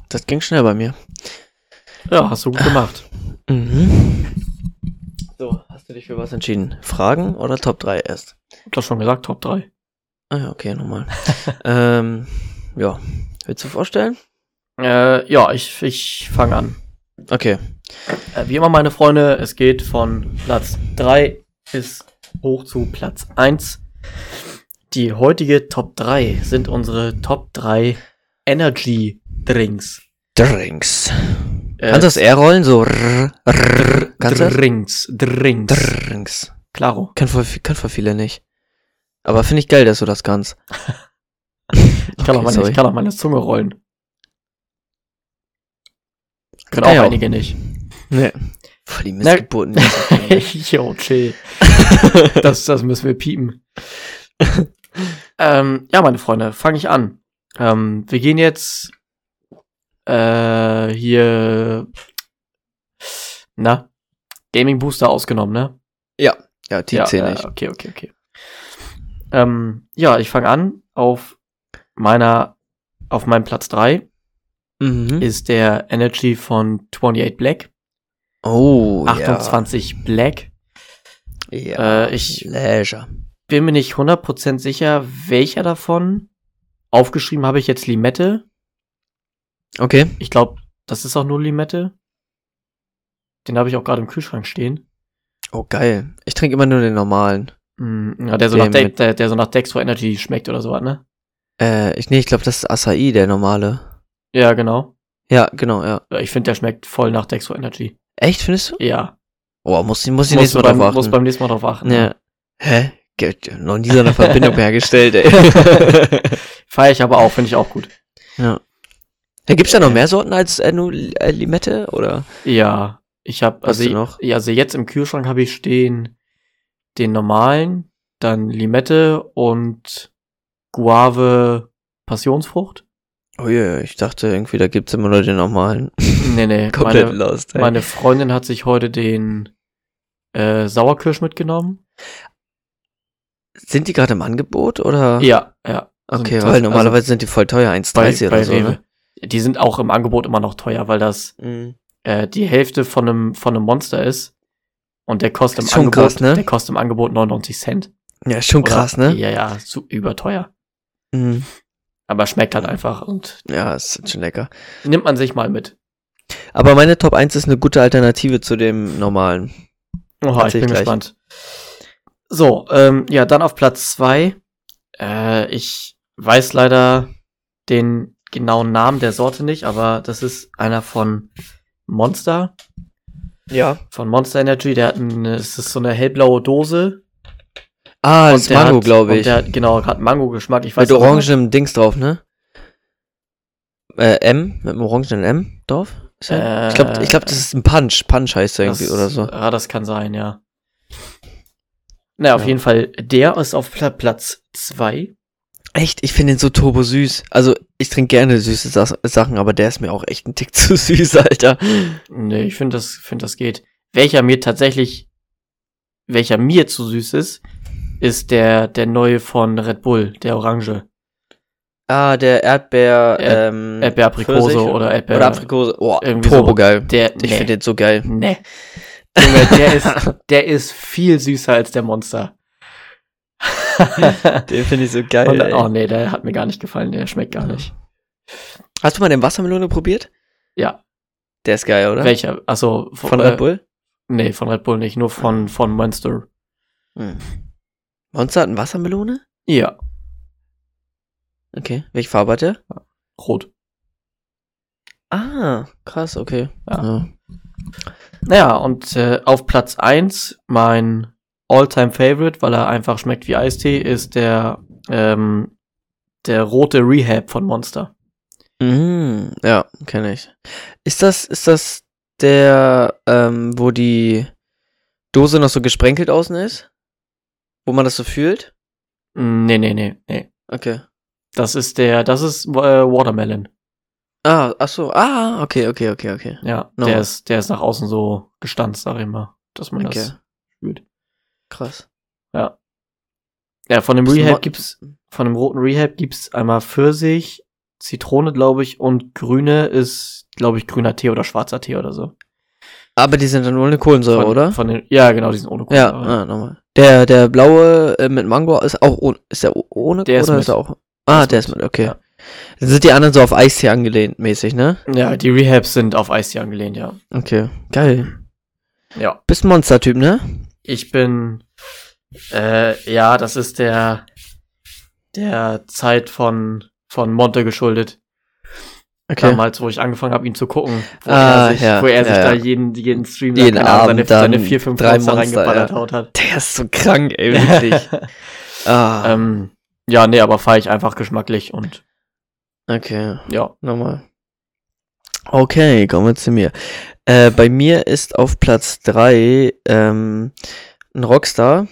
Das ging schnell bei mir. Ja, hast du gut gemacht. Mhm. So, hast du dich für was entschieden? Fragen oder Top drei erst? Ich hab doch schon gesagt, Top drei. Ah ja, okay, nochmal. ähm, ja, willst du vorstellen? Äh, ja, ich, ich fange an. Okay. Äh, wie immer, meine Freunde, es geht von Platz drei bis hoch zu Platz eins. Die heutige Top drei sind unsere Top drei Energy Drinks. Drinks. Äh, Kannst du das R rollen? So. Rrr, rrr. Kannst Drinks, das? Drinks. Drinks. Klaro. Kann voll, kann voll viele nicht. Aber finde ich geil, dass du das kannst. Ich kann, okay, auch meine, ich kann auch meine Zunge rollen. Können ja auch einige nicht. Nee. Voll die Missgeburten. Jo, chill. das, das müssen wir piepen. ähm, ja, meine Freunde, fange ich an. Ähm, wir gehen jetzt äh, hier, na, Gaming Booster ausgenommen, ne? Ja, ja, die zähle ich. Okay, okay, okay. Ähm, ja, ich fange an. Auf meiner, auf meinem Platz drei. Mhm. Ist der Energy von achtundzwanzig Black. Oh, achtundzwanzig ja. Black. Ja, äh, ich Leisure. Bin mir nicht hundert Prozent sicher, welcher davon. Aufgeschrieben habe ich jetzt Limette. Okay. Ich glaube, das ist auch nur Limette. Den habe ich auch gerade im Kühlschrank stehen. Oh, geil. Ich trinke immer nur den normalen. Mm, ja, der, so nach De- der, der so nach Dextro Energy schmeckt oder sowas, ne? Äh, ich, nee, ich glaube, das ist Acai, der normale. Ja, genau. Ja, genau, ja. Ich finde, der schmeckt voll nach Dextro Energy. Echt, findest du? Ja. Oh, muss ich muss nächstes Mal beim, drauf achten. Muss beim nächsten Mal drauf achten. Ja. Hä? Noch nie so eine Verbindung hergestellt, ey. Feier ich aber auch, finde ich auch gut. Ja. Da gibt's ja noch mehr Sorten als äh, nur äh, Limette, oder? Ja, ich habe also, du noch? Ja, also jetzt im Kühlschrank habe ich stehen den normalen, dann Limette und Guave Passionsfrucht. Oh ja, yeah, ich dachte irgendwie, da gibt's immer nur den normalen. Nee, nee. Komplett meine, lost, ey. Meine Freundin hat sich heute den äh, Sauerkirsch mitgenommen. Sind die gerade im Angebot, oder? Ja, ja. Okay, weil normalerweise also sind die voll teuer, eins dreißig oder so, Rewe. Ne? Die sind auch im Angebot immer noch teuer, weil das mhm. äh, die Hälfte von einem von einem Monster ist. Und der kostet im Angebot, krass, ne? Der kostet im Angebot neunundneunzig Cent. Ja, ist schon oder, krass, ne? Ja, ja, zu überteuer. Mhm. Aber schmeckt halt einfach und. Ja, ist schon lecker. Nimmt man sich mal mit. Aber meine Top eins ist eine gute Alternative zu dem normalen. Oha, ich bin gleich gespannt. So, ähm, ja, dann auf Platz zwei. Äh, ich weiß leider den genauen Namen der Sorte nicht, aber das ist einer von Monster. Ja. Von Monster Energy. Der hat eine, es ist so eine hellblaue Dose. Ah, das ist Mango, glaube ich. Der hat, genau, hat Mango-Geschmack. Ich weiß mit orangem Dings drauf, ne? Äh, M, mit einem orangenen M drauf? Äh, ich glaube, ich glaub, das ist ein Punch. Punch heißt der das, irgendwie oder so. Ah, das kann sein, ja. Naja, auf ja. jeden Fall, der ist auf Pla- Platz zwei. Echt? Ich finde den so turbo süß. Also, ich trinke gerne süße Sa- Sachen, aber der ist mir auch echt ein Tick zu süß, Alter. Nee, ich finde, das, find das geht. Welcher mir tatsächlich, welcher mir zu süß ist, ist der der neue von Red Bull, der Orange. Ah, der Erdbeer, er- ähm... Erdbeer-Aprikose oder Erdbeer... Oder Aprikose. Oh, turbo so. Geil. Der, ich nee. finde den so geil. Nee. Junge, der ist, der ist viel süßer als der Monster. Den finde ich so geil. Und, oh nee, der hat mir gar nicht gefallen. Der schmeckt gar nicht. Hast du mal den Wassermelone probiert? Ja. Der ist geil, oder? Welcher? Achso. Von, von äh, Red Bull? Nee, von Red Bull nicht. Nur von, von Monster. Hm. Monster hat eine Wassermelone? Ja. Okay, welche Farbe hat der? Rot. Ah, krass, okay. Ja. Ja. Naja, und äh, auf Platz eins, mein All-Time-Favorite, weil er einfach schmeckt wie Eistee, ist der, ähm, der rote Rehab von Monster. Mhm, ja, kenne ich. Ist das, ist das der, ähm, wo die Dose noch so gesprenkelt außen ist? Wo man das so fühlt? Nee, nee, nee, nee. Okay. Das ist der, das ist äh, Watermelon. Ah, ach so, ah, okay, okay, okay, okay. Ja, no. der ist, der ist nach außen so gestanzt, sag ich mal, dass man okay. das fühlt. Krass. Ja. Ja, von dem Rehab gibt's, von dem roten Rehab gibt's einmal Pfirsich, Zitrone, glaube ich, und grüne ist, glaube ich, grüner Tee oder schwarzer Tee oder so. Aber die sind dann ohne Kohlensäure, von, oder? Von den, ja, genau, die sind ohne Kohlensäure. Ja, ah, nochmal. Der, der blaue äh, mit Mango ist auch ohne, ist der ohne der oder ist, ist er auch? Ah, ist der mit. Ist mit, okay. Ja. Dann sind die anderen so auf Eistee angelehnt mäßig, ne? Ja, die Rehabs sind auf Eistee angelehnt, ja. Okay, geil. Ja. Bist ein Monster-Typ, ne? Ich bin, äh, ja, das ist der, der Zeit von, von Monte geschuldet. Okay. Damals, wo ich angefangen habe, ihn zu gucken, wo ah, er sich, ja, wo er sich ja, da ja. jeden, jeden Stream jeden Abend seine vier, fünf Monster reingeballert ja. hat. Der ist so krank, ey, wirklich. ah. ähm, ja, nee, aber fahre ich einfach geschmacklich und. Okay. Ja. Nochmal. Okay, kommen wir zu mir. Äh, bei mir ist auf Platz drei ähm, ein Rockstar.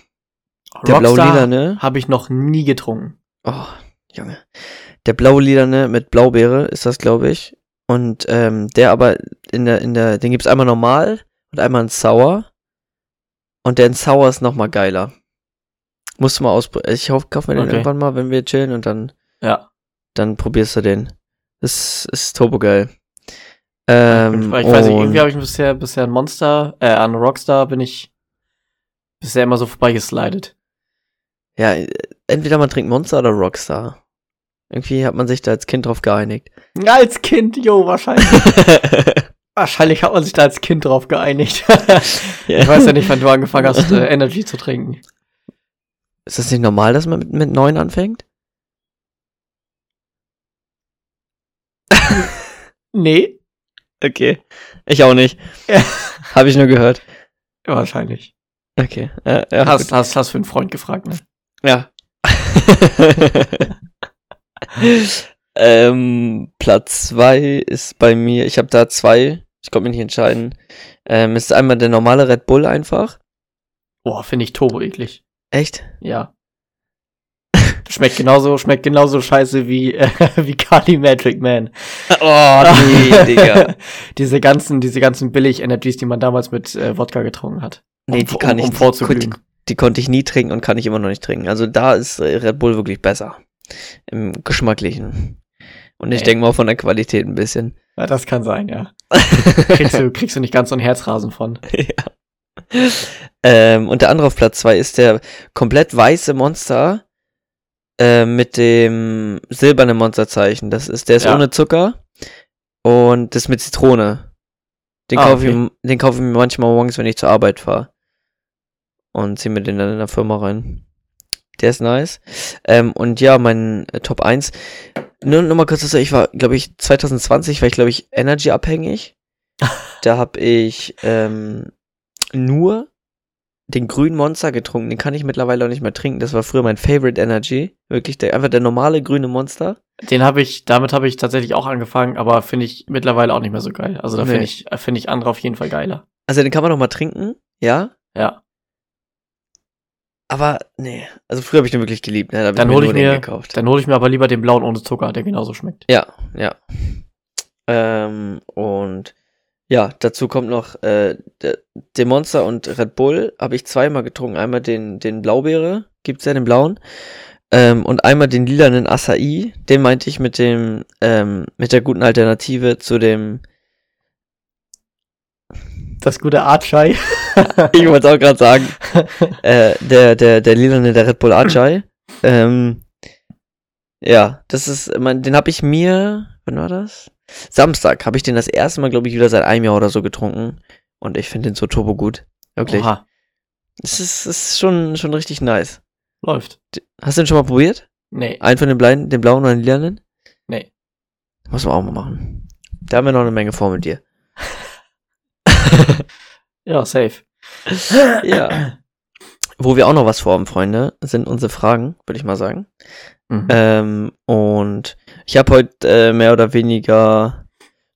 Der blau-lilane. Habe ich noch nie getrunken. Oh, Junge. Der blau-lilane mit Blaubeere ist das, glaube ich. Und ähm, der aber in der, in der, den gibt's einmal normal und einmal in Sour. Und der in Sour ist nochmal geiler. Musst du mal ausprobieren. Ich hoffe, kauf mir den okay. irgendwann mal, wenn wir chillen und dann. Ja. Dann probierst du den. Das ist turbo geil. Ähm, ich, ich weiß nicht, irgendwie habe ich bisher, bisher an Monster, äh, an Rockstar bin ich bisher immer so vorbeigeslidet. Ja, entweder man trinkt Monster oder Rockstar. Irgendwie hat man sich da als Kind drauf geeinigt. Als Kind, jo, wahrscheinlich. wahrscheinlich hat man sich da als Kind drauf geeinigt. yeah. Ich weiß ja nicht, wann du angefangen hast, äh, Energy zu trinken. Ist das nicht normal, dass man mit, mit neun anfängt? Nee. Okay. Ich auch nicht. Ja. Habe ich nur gehört. Ja, wahrscheinlich. Okay. Ja, ja, hast, hast, hast für einen Freund gefragt, ne? Ja. ähm, Platz zwei ist bei mir, ich habe da zwei, ich konnte mich nicht entscheiden. Ähm, ist einmal der normale Red Bull einfach. Boah, finde ich turbo eklig. Echt? Ja. Schmeckt genauso, schmeckt genauso scheiße wie, äh, wie Kali Magic Man. Oh, nee, Digga. diese ganzen, diese ganzen Billig-Energies, die man damals mit äh, Wodka getrunken hat. Um, nee, die kann um, ich, um vorzuglühen. Die, die konnte ich nie trinken und kann ich immer noch nicht trinken. Also da ist äh, Red Bull wirklich besser. Im Geschmacklichen. Und ich denke mal von der Qualität ein bisschen. Ja, das kann sein, ja. kriegst du, kriegst du nicht ganz so ein Herzrasen von. ja. Ähm, und der andere auf Platz zwei ist der komplett weiße Monster. Äh, mit dem silbernen Monsterzeichen. Das ist, der ist ja. ohne Zucker und das mit Zitrone. Den ah, kaufe okay. ich, den kaufe ich mir manchmal morgens, wenn ich zur Arbeit fahre. Und ziehe mir den dann in der Firma rein. Der ist nice. Ähm, und ja, mein äh, Top eins. Nur, nur mal kurz, dazu, ich war, glaube ich, zwanzig zwanzig war ich, glaube ich, Energy-abhängig. da habe ich ähm, nur den grünen Monster getrunken, den kann ich mittlerweile auch nicht mehr trinken. Das war früher mein Favorite Energy. Wirklich, der, einfach der normale grüne Monster. Den habe ich, damit habe ich tatsächlich auch angefangen, aber finde ich mittlerweile auch nicht mehr so geil. Also da finde nee. ich, finde ich andere auf jeden Fall geiler. Also den kann man noch mal trinken, ja? Ja. Aber, nee, also früher habe ich den wirklich geliebt, ne? Da dann hole ich mir, den gekauft. Dann hole ich mir aber lieber den blauen ohne Zucker, der genauso schmeckt. Ja, ja. Ähm, und ja, dazu kommt noch äh, den Monster und Red Bull habe ich zweimal getrunken. Einmal den, den Blaubeere, gibt's ja, den blauen. Ähm, und einmal den lilanen Acai. Den meinte ich mit dem, ähm, mit der guten Alternative zu dem. Das gute Acai. ich wollte es auch gerade sagen. äh, der, der, der lilane, der Red Bull Acai. ähm, ja, das ist, man, den habe ich mir, wann war das? Samstag habe ich den das erste Mal, glaube ich, wieder seit einem Jahr oder so getrunken. Und ich finde den so turbo gut. Wirklich. Oha. Das ist, das ist schon, schon richtig nice. Läuft. Hast du den schon mal probiert? Nee. Einen von den, Bleinen, den blauen oder den lilanen? Nee. Muss man auch mal machen. Da haben wir noch eine Menge vor mit dir. Ja, safe. Ja. Wo wir auch noch was vorhaben, Freunde, sind unsere Fragen, würde ich mal sagen. Mhm. Ähm, und ich habe heute äh, mehr oder weniger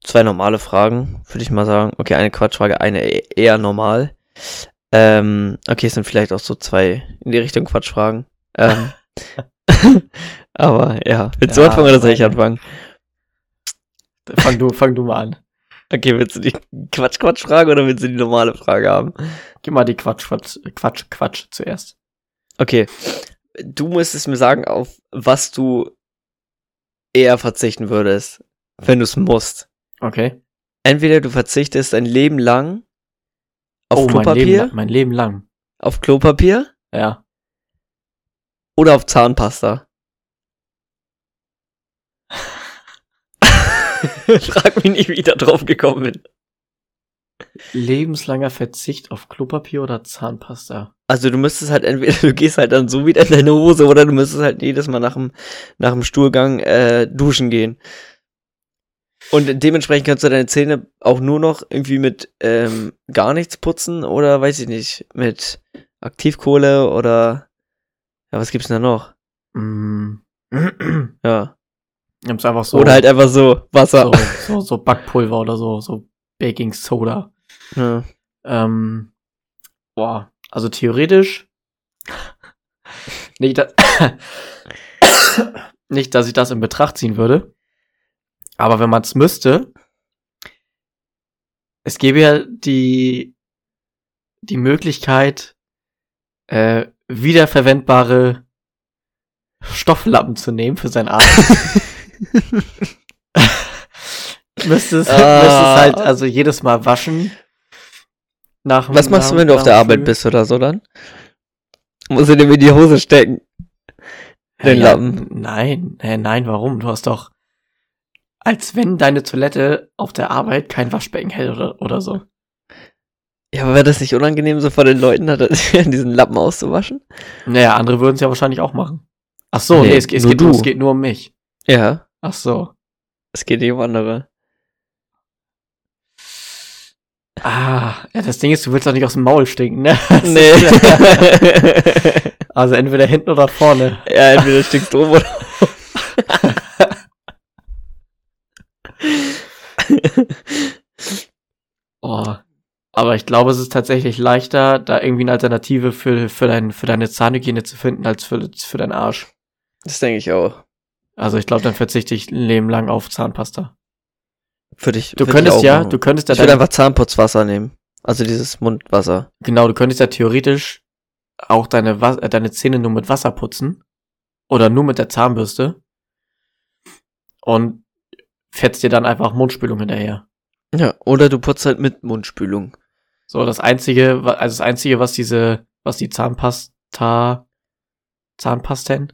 zwei normale Fragen, würde ich mal sagen. Okay, eine Quatschfrage, eine eher normal. Ähm, okay, es sind vielleicht auch so zwei in die Richtung Quatschfragen. Ähm, aber ja, willst du ja, anfangen oder soll ich anfangen? Fang du, fang du mal an. Okay, willst du die Quatsch-Quatsch-Frage oder willst du die normale Frage haben? Gib mal die Quatsch-Quatsch-Quatsch zuerst. Okay, du müsstest mir sagen, auf was du eher verzichten würdest, wenn du es musst. Okay. Entweder du verzichtest ein Leben lang auf oh, Klopapier. Mein Leben, mein Leben lang. Auf Klopapier? Ja. Oder auf Zahnpasta. Frag mich nicht, wie ich da drauf gekommen bin. Lebenslanger Verzicht auf Klopapier oder Zahnpasta? Also du müsstest halt entweder, du gehst halt dann so wieder in deine Hose oder du müsstest halt jedes Mal nach dem, nach dem Stuhlgang äh, duschen gehen. Und dementsprechend kannst du deine Zähne auch nur noch irgendwie mit ähm, gar nichts putzen oder weiß ich nicht, mit Aktivkohle oder ja, was gibt's denn da noch? Mm. Ja. Einfach so, oder halt einfach so Wasser. So, so, so Backpulver oder so, so Baking Soda. Ja. Ähm, boah, also theoretisch nicht, da, nicht, dass ich das in Betracht ziehen würde, aber wenn man es müsste, es gäbe ja die, die Möglichkeit, äh, wiederverwendbare Stofflappen zu nehmen für seinen Arm. müsste es ah. halt also jedes Mal waschen. Nach, Was machst nach, du, wenn du auf der Arbeit bist oder so dann? Musst du dir in die Hose stecken? Den ja, Lappen? Nein, nein, warum? Du hast doch, als wenn deine Toilette auf der Arbeit kein Waschbecken hält oder, oder so. Ja, aber wäre das nicht unangenehm, so vor den Leuten hat, diesen Lappen auszuwaschen? Naja, andere würden es ja wahrscheinlich auch machen. Ach so, nee, nee es, es, geht nur, es geht nur um mich. Ja. Ach so. Es geht nicht um andere. Ah, ja, das Ding ist, du willst doch nicht aus dem Maul stinken, ne? Nee. Also entweder hinten oder vorne. Ja, entweder stinkst du oben oder oh. Aber ich glaube, es ist tatsächlich leichter, da irgendwie eine Alternative für, für, dein, für deine Zahnhygiene zu finden, als für, für deinen Arsch. Das denke ich auch. Also ich glaube, dann verzichte ich ein Leben lang auf Zahnpasta. Für dich. Du könntest ja, du könntest ja. Ich würde einfach Zahnputzwasser nehmen. Also dieses Mundwasser. Genau, du könntest ja theoretisch auch deine, Was- äh, deine Zähne nur mit Wasser putzen. Oder nur mit der Zahnbürste. Und fetzt dir dann einfach Mundspülung hinterher. Ja, oder du putzt halt mit Mundspülung. So, das einzige, also das einzige, was diese, was die Zahnpasta, Zahnpasten?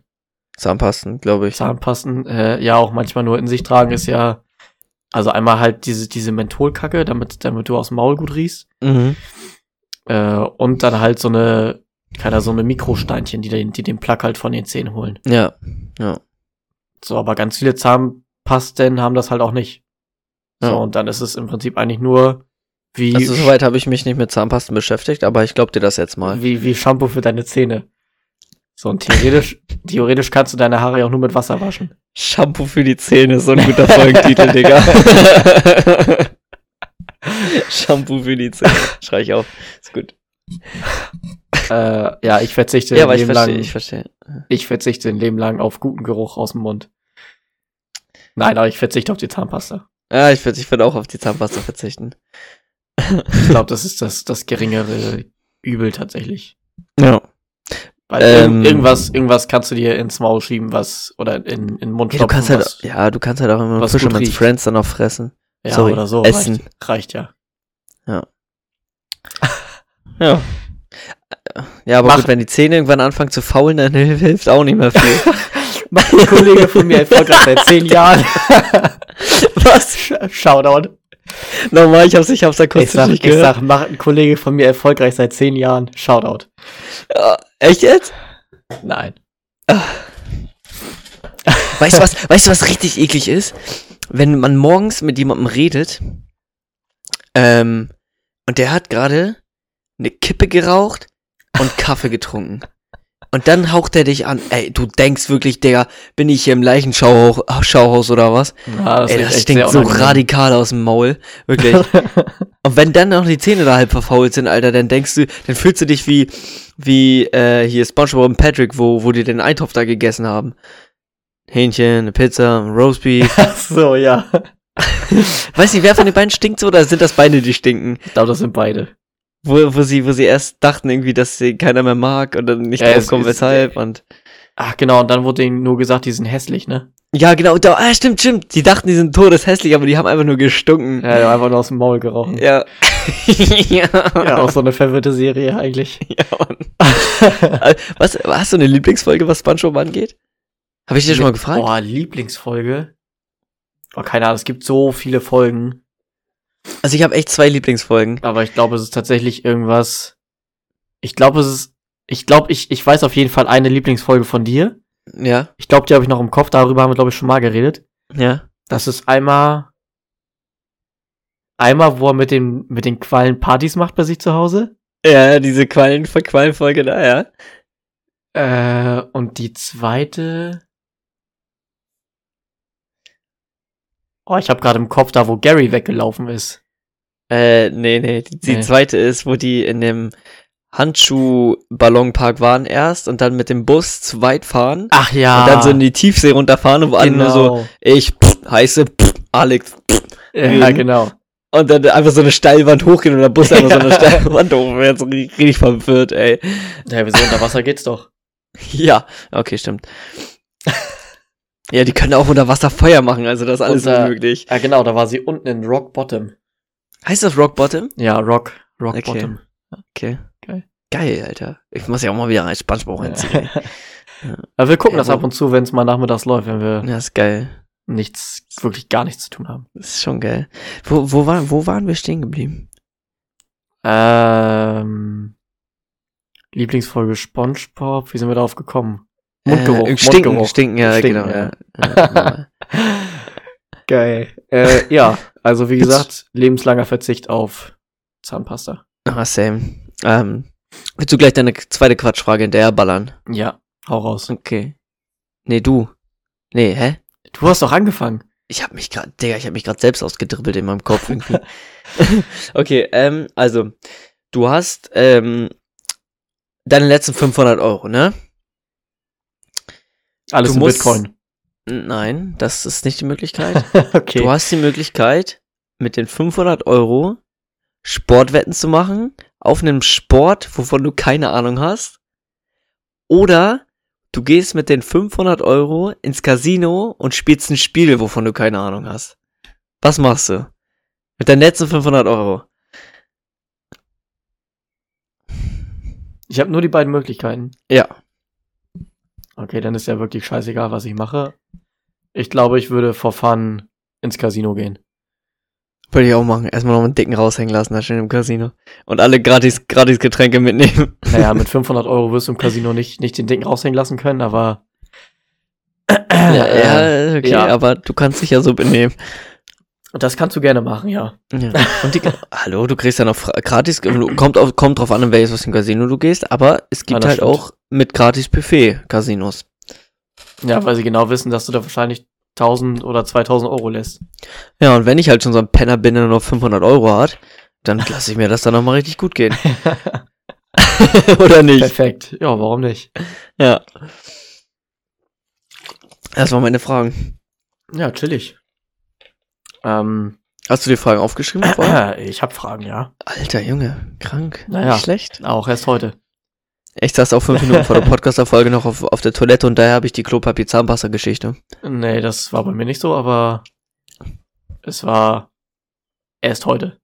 Zahnpasten, glaube ich. Zahnpasten, äh, ja, auch manchmal nur in sich tragen ist ja, also einmal halt diese, diese Mentholkacke, damit, damit du aus dem Maul gut riechst. Mhm. Äh, und dann halt so eine, keine so eine Mikrosteinchen, die den, die den Plack halt von den Zähnen holen. Ja, ja. So, aber ganz viele Zahnpasten haben das halt auch nicht. So, ja. Und dann ist es im Prinzip eigentlich nur wie... Also soweit habe ich mich nicht mit Zahnpasten beschäftigt, aber ich glaube dir das jetzt mal. Wie, wie Shampoo für deine Zähne. So, und theoretisch, theoretisch kannst du deine Haare auch nur mit Wasser waschen. Shampoo für die Zähne ist so ein guter Folgentitel, Digga. Shampoo für die Zähne. Schrei ich auf. Ist gut. Äh, ja, ich verzichte ja, ein Leben ich verstehe, lang. Ich verstehe. Ich verzichte ein Leben lang auf guten Geruch aus dem Mund. Nein, aber ich verzichte auf die Zahnpasta. Ja, ich würde ich würd auch auf die Zahnpasta verzichten. Ich glaube, das ist das, das geringere Übel tatsächlich. Ja. Weil ähm, irgendwas, irgendwas kannst du dir ins Maul schieben, was, oder in, in den Mund ja, stopfen. Du halt, was, ja, du kannst halt auch immer Fisherman's Friends dann auch fressen. Ja, Sorry, oder so. Essen. Reicht, reicht ja. Ja. Ja. Ja, aber Mach. gut, wenn die Zähne irgendwann anfangen zu faulen, dann hilft auch nicht mehr viel. Mein Kollege von mir erfolgt das seit zehn Jahren. Was? Shoutout. Nochmal, ich hab's, ich hab's da kurz ich sag, nicht gehört. Ich sag, macht ein Kollege von mir erfolgreich seit zehn Jahren. Shoutout. Ja, echt jetzt? Nein. Weißt du, was, weißt du, was richtig eklig ist? wenn man morgens mit jemandem redet, ähm, und der hat gerade eine Kippe geraucht und Kaffee getrunken. Und dann haucht er dich an. Ey, du denkst wirklich, Digga, bin ich hier im Leichenschauhaus oder was? Ja, das Ey, das stinkt so radikal aus dem Maul. Wirklich. Und wenn dann noch die Zähne da halb verfault sind, Alter, dann denkst du, dann fühlst du dich wie, wie, äh, hier SpongeBob und Patrick, wo, wo die den Eintopf da gegessen haben. Hähnchen, eine Pizza, ein Roastbeef. Ach so, ja. Weiß nicht, wer von den beiden stinkt so, oder sind das beide, die stinken? Ich glaube, das sind beide. Wo, wo sie, wo sie erst dachten irgendwie, dass sie keiner mehr mag und dann nicht ja, drauf kommen, weshalb und... Ach genau, und dann wurde ihnen nur gesagt, die sind hässlich, ne? Ja, genau, da, ah, stimmt, stimmt, die dachten, die sind todeshässlich, aber die haben einfach nur gestunken. Ja, die haben einfach nur aus dem Maul gerochen. Ja. ja. ja, auch so eine verwirrte Serie eigentlich. Ja, Mann. Was, hast du eine Lieblingsfolge, was SpongeBob angeht? Hab ich dir schon mal gefragt? Boah, Lieblingsfolge? Oh, keine Ahnung, es gibt so viele Folgen. Also ich habe echt zwei Lieblingsfolgen. Aber ich glaube, es ist tatsächlich irgendwas. Ich glaube, es ist. Ich glaube, ich, ich weiß auf jeden Fall eine Lieblingsfolge von dir. Ja. Ich glaube, die habe ich noch im Kopf. Darüber haben wir, glaube ich, schon mal geredet. Ja. Das ist einmal. Einmal, wo er mit den, mit den Quallen Partys macht bei sich zu Hause. Ja, diese Quallen, Quallenfolge da, ja. Äh, und die zweite. Oh, ich habe gerade im Kopf da, wo Gary weggelaufen ist. Äh, nee, nee. Die, die nee. zweite ist, wo die in dem Handschuhballonpark waren erst und dann mit dem Bus zu weit fahren. Ach ja. Und dann so in die Tiefsee runterfahren und wo genau. alle so, ich pff, heiße pff, Alex. Pff, ja, gehen. Genau. Und dann einfach so eine Steilwand hochgehen und der Bus einfach so eine Steilwand hoch. Wäre jetzt richtig verwirrt, ey. Ja, wieso? Unter Wasser geht's doch. Ja, okay, stimmt. Ja, die können auch unter Wasser Feuer machen, also das ist alles unter, unmöglich. Ja, genau, da war sie unten in Rock Bottom. Heißt das Rock Bottom? Ja, Rock, Rock okay. Bottom. Okay. Geil. Geil, Alter. Ich muss ja auch mal wieder einen SpongeBob reinziehen. Ja. Aber wir gucken ja, das ab und zu, wenn es mal nachmittags läuft, wenn wir ja, ist geil. nichts, wirklich gar nichts zu tun haben. Das ist schon geil. Wo, wo, war, wo waren wir stehen geblieben? Ähm, Lieblingsfolge SpongeBob, wie sind wir darauf gekommen? Mundgeruch, äh, stinken, Mundgeruch. Stinken, ja, stinken, genau. Ja. Ja. Geil. Äh, ja, also wie gesagt, lebenslanger Verzicht auf Zahnpasta. Ah, same. Ähm, willst du gleich deine zweite Quatschfrage hinterherballern? Ja, hau raus. Okay. Nee, du. Nee, hä? Du hast doch angefangen. Ich hab mich gerade, Digga, ich hab mich gerade selbst ausgedribbelt in meinem Kopf irgendwie. Okay, ähm, also, du hast, ähm, deine letzten fünfhundert Euro, ne? Alles du in musst, Bitcoin. Nein, das ist nicht die Möglichkeit. Okay. Du hast die Möglichkeit, mit den fünfhundert Euro Sportwetten zu machen, auf einem Sport, wovon du keine Ahnung hast. Oder du gehst mit den fünfhundert Euro ins Casino und spielst ein Spiel, wovon du keine Ahnung hast. Was machst du? Mit deinen letzten fünfhundert Euro. Ich habe nur die beiden Möglichkeiten. Ja. Okay, dann ist ja wirklich scheißegal, was ich mache. Ich glaube, ich würde for fun ins Casino gehen. Würde ich auch machen. Erstmal noch einen dicken raushängen lassen, da schön im Casino. Und alle gratis, gratis Getränke mitnehmen. Naja, mit fünfhundert Euro wirst du im Casino nicht, nicht den dicken raushängen lassen können, aber... Ja, äh, ja okay, ja. Aber du kannst dich ja so benehmen. Und das kannst du gerne machen, ja. ja. Und die, hallo, du kriegst ja noch gratis, kommt, auf, kommt drauf an, in welches Casino du gehst, aber es gibt ja, halt stimmt. auch mit gratis Buffet-Casinos. Ja, weil sie genau wissen, dass du da wahrscheinlich tausend oder zweitausend Euro lässt. Ja, und wenn ich halt schon so ein Penner bin, der nur fünfhundert Euro hat, dann lasse ich mir das dann nochmal richtig gut gehen. Oder nicht? Perfekt. Ja, warum nicht? Ja. Das waren meine Fragen. Ja, chillig. Ähm, Hast du dir Fragen aufgeschrieben? Äh, äh, ich habe Fragen, ja. Alter Junge, krank, naja, nicht schlecht. Auch erst heute. Ich saß auch fünf Minuten vor der Podcast-Folge noch auf, auf der Toilette und daher habe ich die Klopapier-Zahnpasta-Geschichte. Nee, das war bei mir nicht so, aber es war erst heute.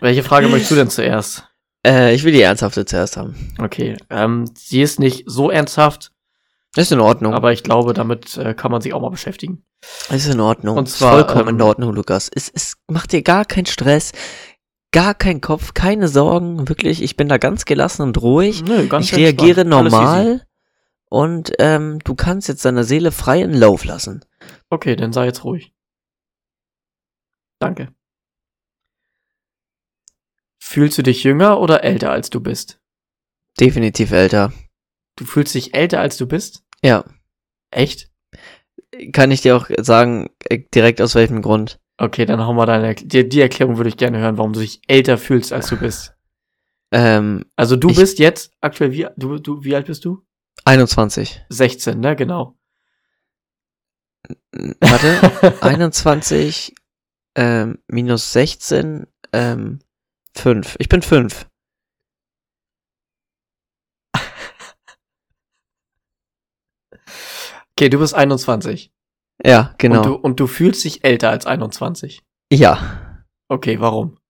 Welche Frage möchtest du denn zuerst? Äh, ich will die ernsthafte zuerst haben. Okay, ähm, sie ist nicht so ernsthaft, ist in Ordnung. Aber ich glaube, damit äh, kann man sich auch mal beschäftigen. Ist in Ordnung. Und zwar, ist vollkommen ähm, in Ordnung, Lukas. Es, es macht dir gar keinen Stress, gar keinen Kopf, keine Sorgen. Wirklich, ich bin da ganz gelassen und ruhig. Nö, ganz ich reagiere entspannt. Normal und ähm, du kannst jetzt deiner Seele freien Lauf lassen. Okay, dann sei jetzt ruhig. Danke. Fühlst du dich jünger oder älter, als du bist? Definitiv älter. Du fühlst dich älter, als du bist? Ja. Echt? Kann ich dir auch sagen, direkt aus welchem Grund? Okay, dann hau mal deine... Die, die Erklärung würde ich gerne hören, warum du dich älter fühlst, als du bist. Ähm, also du ich, bist jetzt aktuell... Wie, du, du, wie alt bist du? einundzwanzig. sechzehn, ne? Genau. Warte, einundzwanzig... Ähm, minus sechzehn, ähm, fünf. Ich bin fünf. Okay, du bist einundzwanzig. Ja, genau. Und du, und du fühlst dich älter als einundzwanzig. Ja. Okay, warum?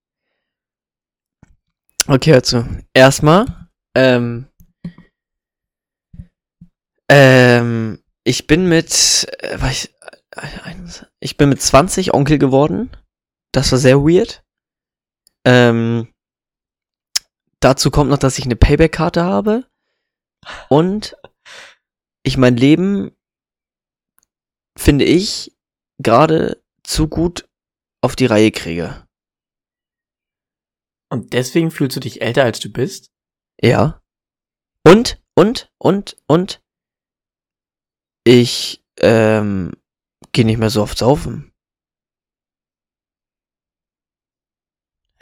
Okay, hör zu. Erstmal, ähm, ähm, ich bin mit, äh, war ich, Ich bin mit zwanzig Onkel geworden. Das war sehr weird. Ähm, dazu kommt noch, dass ich eine Payback-Karte habe. Und ich mein Leben, finde ich, gerade zu gut auf die Reihe kriege. Und deswegen fühlst du dich älter, als du bist? Ja. Und, und, und, und. Ich, ähm... Geh nicht mehr so oft saufen.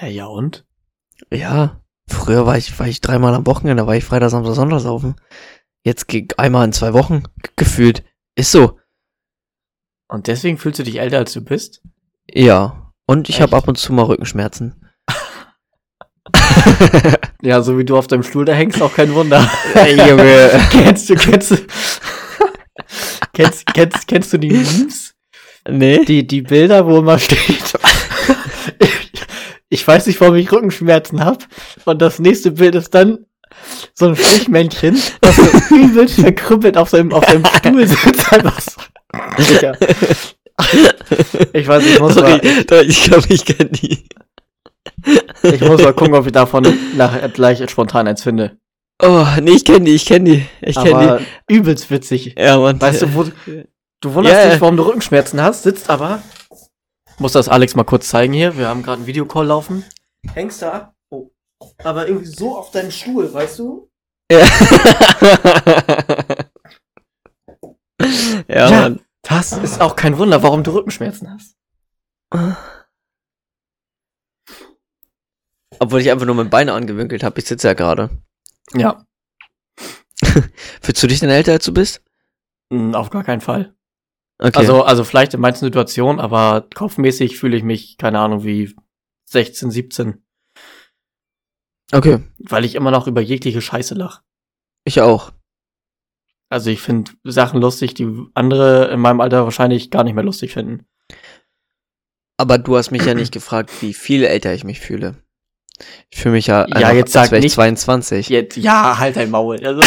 Ja, ja und? Ja, früher war ich, war ich dreimal am Wochenende, da war ich Freitag, Samstag, Sonntag saufen. Jetzt geh einmal in zwei Wochen, g- gefühlt. Ist so. Und deswegen fühlst du dich älter, als du bist? Ja, und ich habe ab und zu mal Rückenschmerzen. Ja, so wie du auf deinem Stuhl da hängst, auch kein Wunder. Junge. Kennst du, kennst du... Kennst, kennst, kennst du die Memes? Nee. Die, die Bilder, wo immer steht, ich, ich weiß nicht, warum ich Rückenschmerzen hab. Und das nächste Bild ist dann so ein Strichmännchen, das so übelst verkrüppelt auf seinem, auf seinem Stuhl sitzt. Einfach so. Sicher. Ich weiß, ich muss Sorry, mal... Ich glaube, ich kenne die. Ich muss mal gucken, ob ich davon nachher gleich spontan eins finde. Oh, nee, ich kenne die, ich kenne die, ich kenne die. Übelst witzig. Ja, Mann. Weißt du, wo, du wunderst yeah. dich, warum du Rückenschmerzen hast, sitzt aber, muss das Alex mal kurz zeigen hier, wir haben gerade einen Videocall laufen. Hängst da, oh, aber irgendwie so auf deinem Stuhl, weißt du? Ja. ja, ja, Mann. Das ist auch kein Wunder, warum du Rückenschmerzen hast. Obwohl ich einfach nur mein Bein angewinkelt habe, ich sitze ja gerade. Ja. Fühlst du dich denn älter, als du bist? Auf gar keinen Fall. Okay. Also, also vielleicht in manchen Situationen, aber kopfmäßig fühle ich mich, keine Ahnung, wie sechzehn, siebzehn. Okay. Weil ich immer noch über jegliche Scheiße lache. Ich auch. Also ich finde Sachen lustig, die andere in meinem Alter wahrscheinlich gar nicht mehr lustig finden. Aber du hast mich ja nicht gefragt, wie viel älter ich mich fühle. Ich fühle mich ja, ja jetzt als wäre ich zweiundzwanzig. Jetzt, ja, halt dein Maul. Also.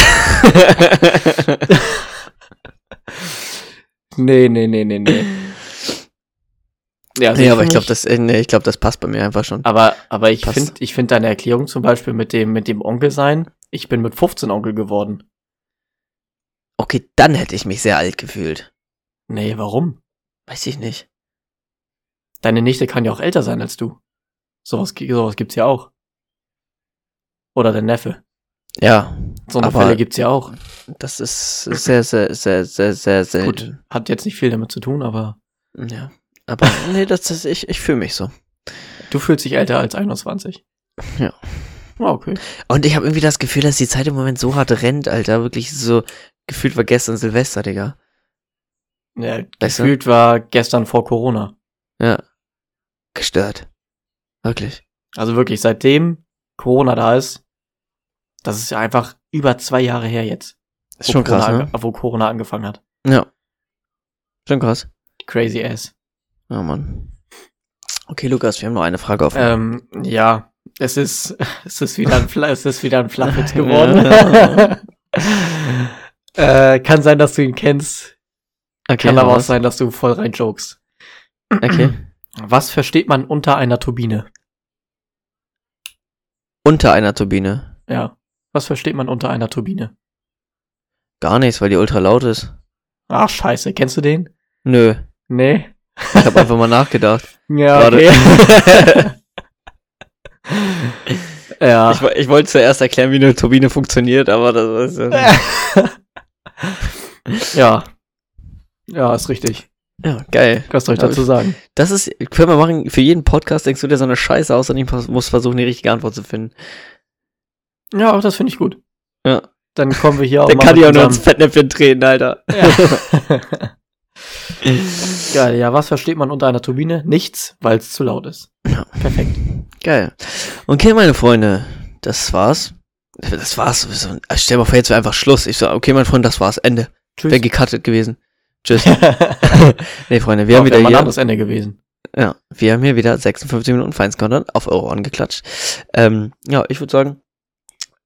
nee, nee, nee, nee, nee. Ja, also nee, ich aber ich glaube, das, nee, ich glaub, das passt bei mir einfach schon. Aber, aber ich finde ich find deine Erklärung zum Beispiel mit dem, mit dem Onkel sein, ich bin mit fünfzehn Onkel geworden. Okay, dann hätte ich mich sehr alt gefühlt. Nee, warum? Weiß ich nicht. Deine Nichte kann ja auch älter sein als du. Sowas, sowas gibt's ja auch. Oder der Neffe. Ja. So eine Fälle gibt's ja auch. Das ist sehr, sehr, sehr, sehr, sehr selten. Gut, hat jetzt nicht viel damit zu tun, aber... Ja, aber nee, das ist, ich, ich fühle mich so. Du fühlst dich älter als einundzwanzig. Ja. Oh, okay. Und ich habe irgendwie das Gefühl, dass die Zeit im Moment so hart rennt, Alter. Wirklich so, gefühlt war gestern Silvester, Digga. Ja, weißt du? Gefühlt war gestern vor Corona. Ja. Gestört. Wirklich. Also wirklich, seitdem Corona da ist, das ist ja einfach über zwei Jahre her jetzt. Ist schon Corona krass, ne? Ange- wo Corona angefangen hat. Ja. Schon krass. Crazy ass. Oh Mann. Okay, Lukas, wir haben noch eine Frage offen. Ähm, ja, es ist, es ist wieder ein, Fla- es ist wieder ein Flachwitz geworden. äh, kann sein, dass du ihn kennst. Okay, kann aber auch was? sein, dass du voll rein jokest. Okay. Was versteht man unter einer Turbine? Unter einer Turbine? Ja. Was versteht man unter einer Turbine? Gar nichts, weil die ultra laut ist. Ach, scheiße. Kennst du den? Nö. Nee? Ich hab einfach mal nachgedacht. Ja, okay. Ja. Ich, ich wollte zuerst erklären, wie eine Turbine funktioniert, aber das ist ja... Ja. Ja, ist richtig. Ja, geil. Was soll ich dazu sagen? Das ist, können wir machen, für jeden Podcast denkst du dir so eine Scheiße aus und ich muss versuchen, die richtige Antwort zu finden. Ja, auch das finde ich gut. Ja. Dann kommen wir hier auch mal zusammen. Dann kann ich auch nur ins Fettnäpfchen treten, Alter. Ja. Geil, ja, was versteht man unter einer Turbine? Nichts, weil es zu laut ist. Ja. Perfekt. Geil. Okay, meine Freunde, das war's. Das war's. Stell mal vor, jetzt wäre einfach Schluss. Ich so, okay, mein Freund, das war's. Ende. Tschüss. Wäre gecuttet gewesen. Tschüss. Nee, Freunde, wir ja, haben wieder hier... das Ende gewesen. Ja, wir haben hier wieder sechsundfünfzig Minuten Feinscontent auf eure Ohren geklatscht. Ähm, ja, ich würde sagen,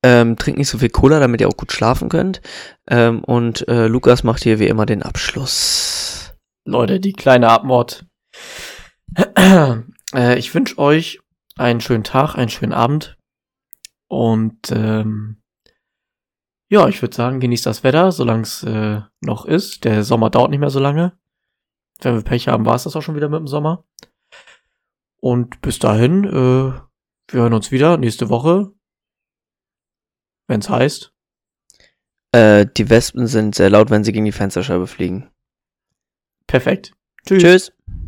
ähm, trinkt nicht so viel Cola, damit ihr auch gut schlafen könnt. Ähm, und äh, Lukas macht hier wie immer den Abschluss. Leute, die kleine Abmord. äh, ich wünsche euch einen schönen Tag, einen schönen Abend. Und, ähm... ja, ich würde sagen, genießt das Wetter, solange es äh, noch ist. Der Sommer dauert nicht mehr so lange. Wenn wir Pech haben, war es das auch schon wieder mit dem Sommer. Und bis dahin, äh, wir hören uns wieder nächste Woche. Wenn es heißt. Äh, die Wespen sind sehr laut, wenn sie gegen die Fensterscheibe fliegen. Perfekt. Tschüss. Tschüss.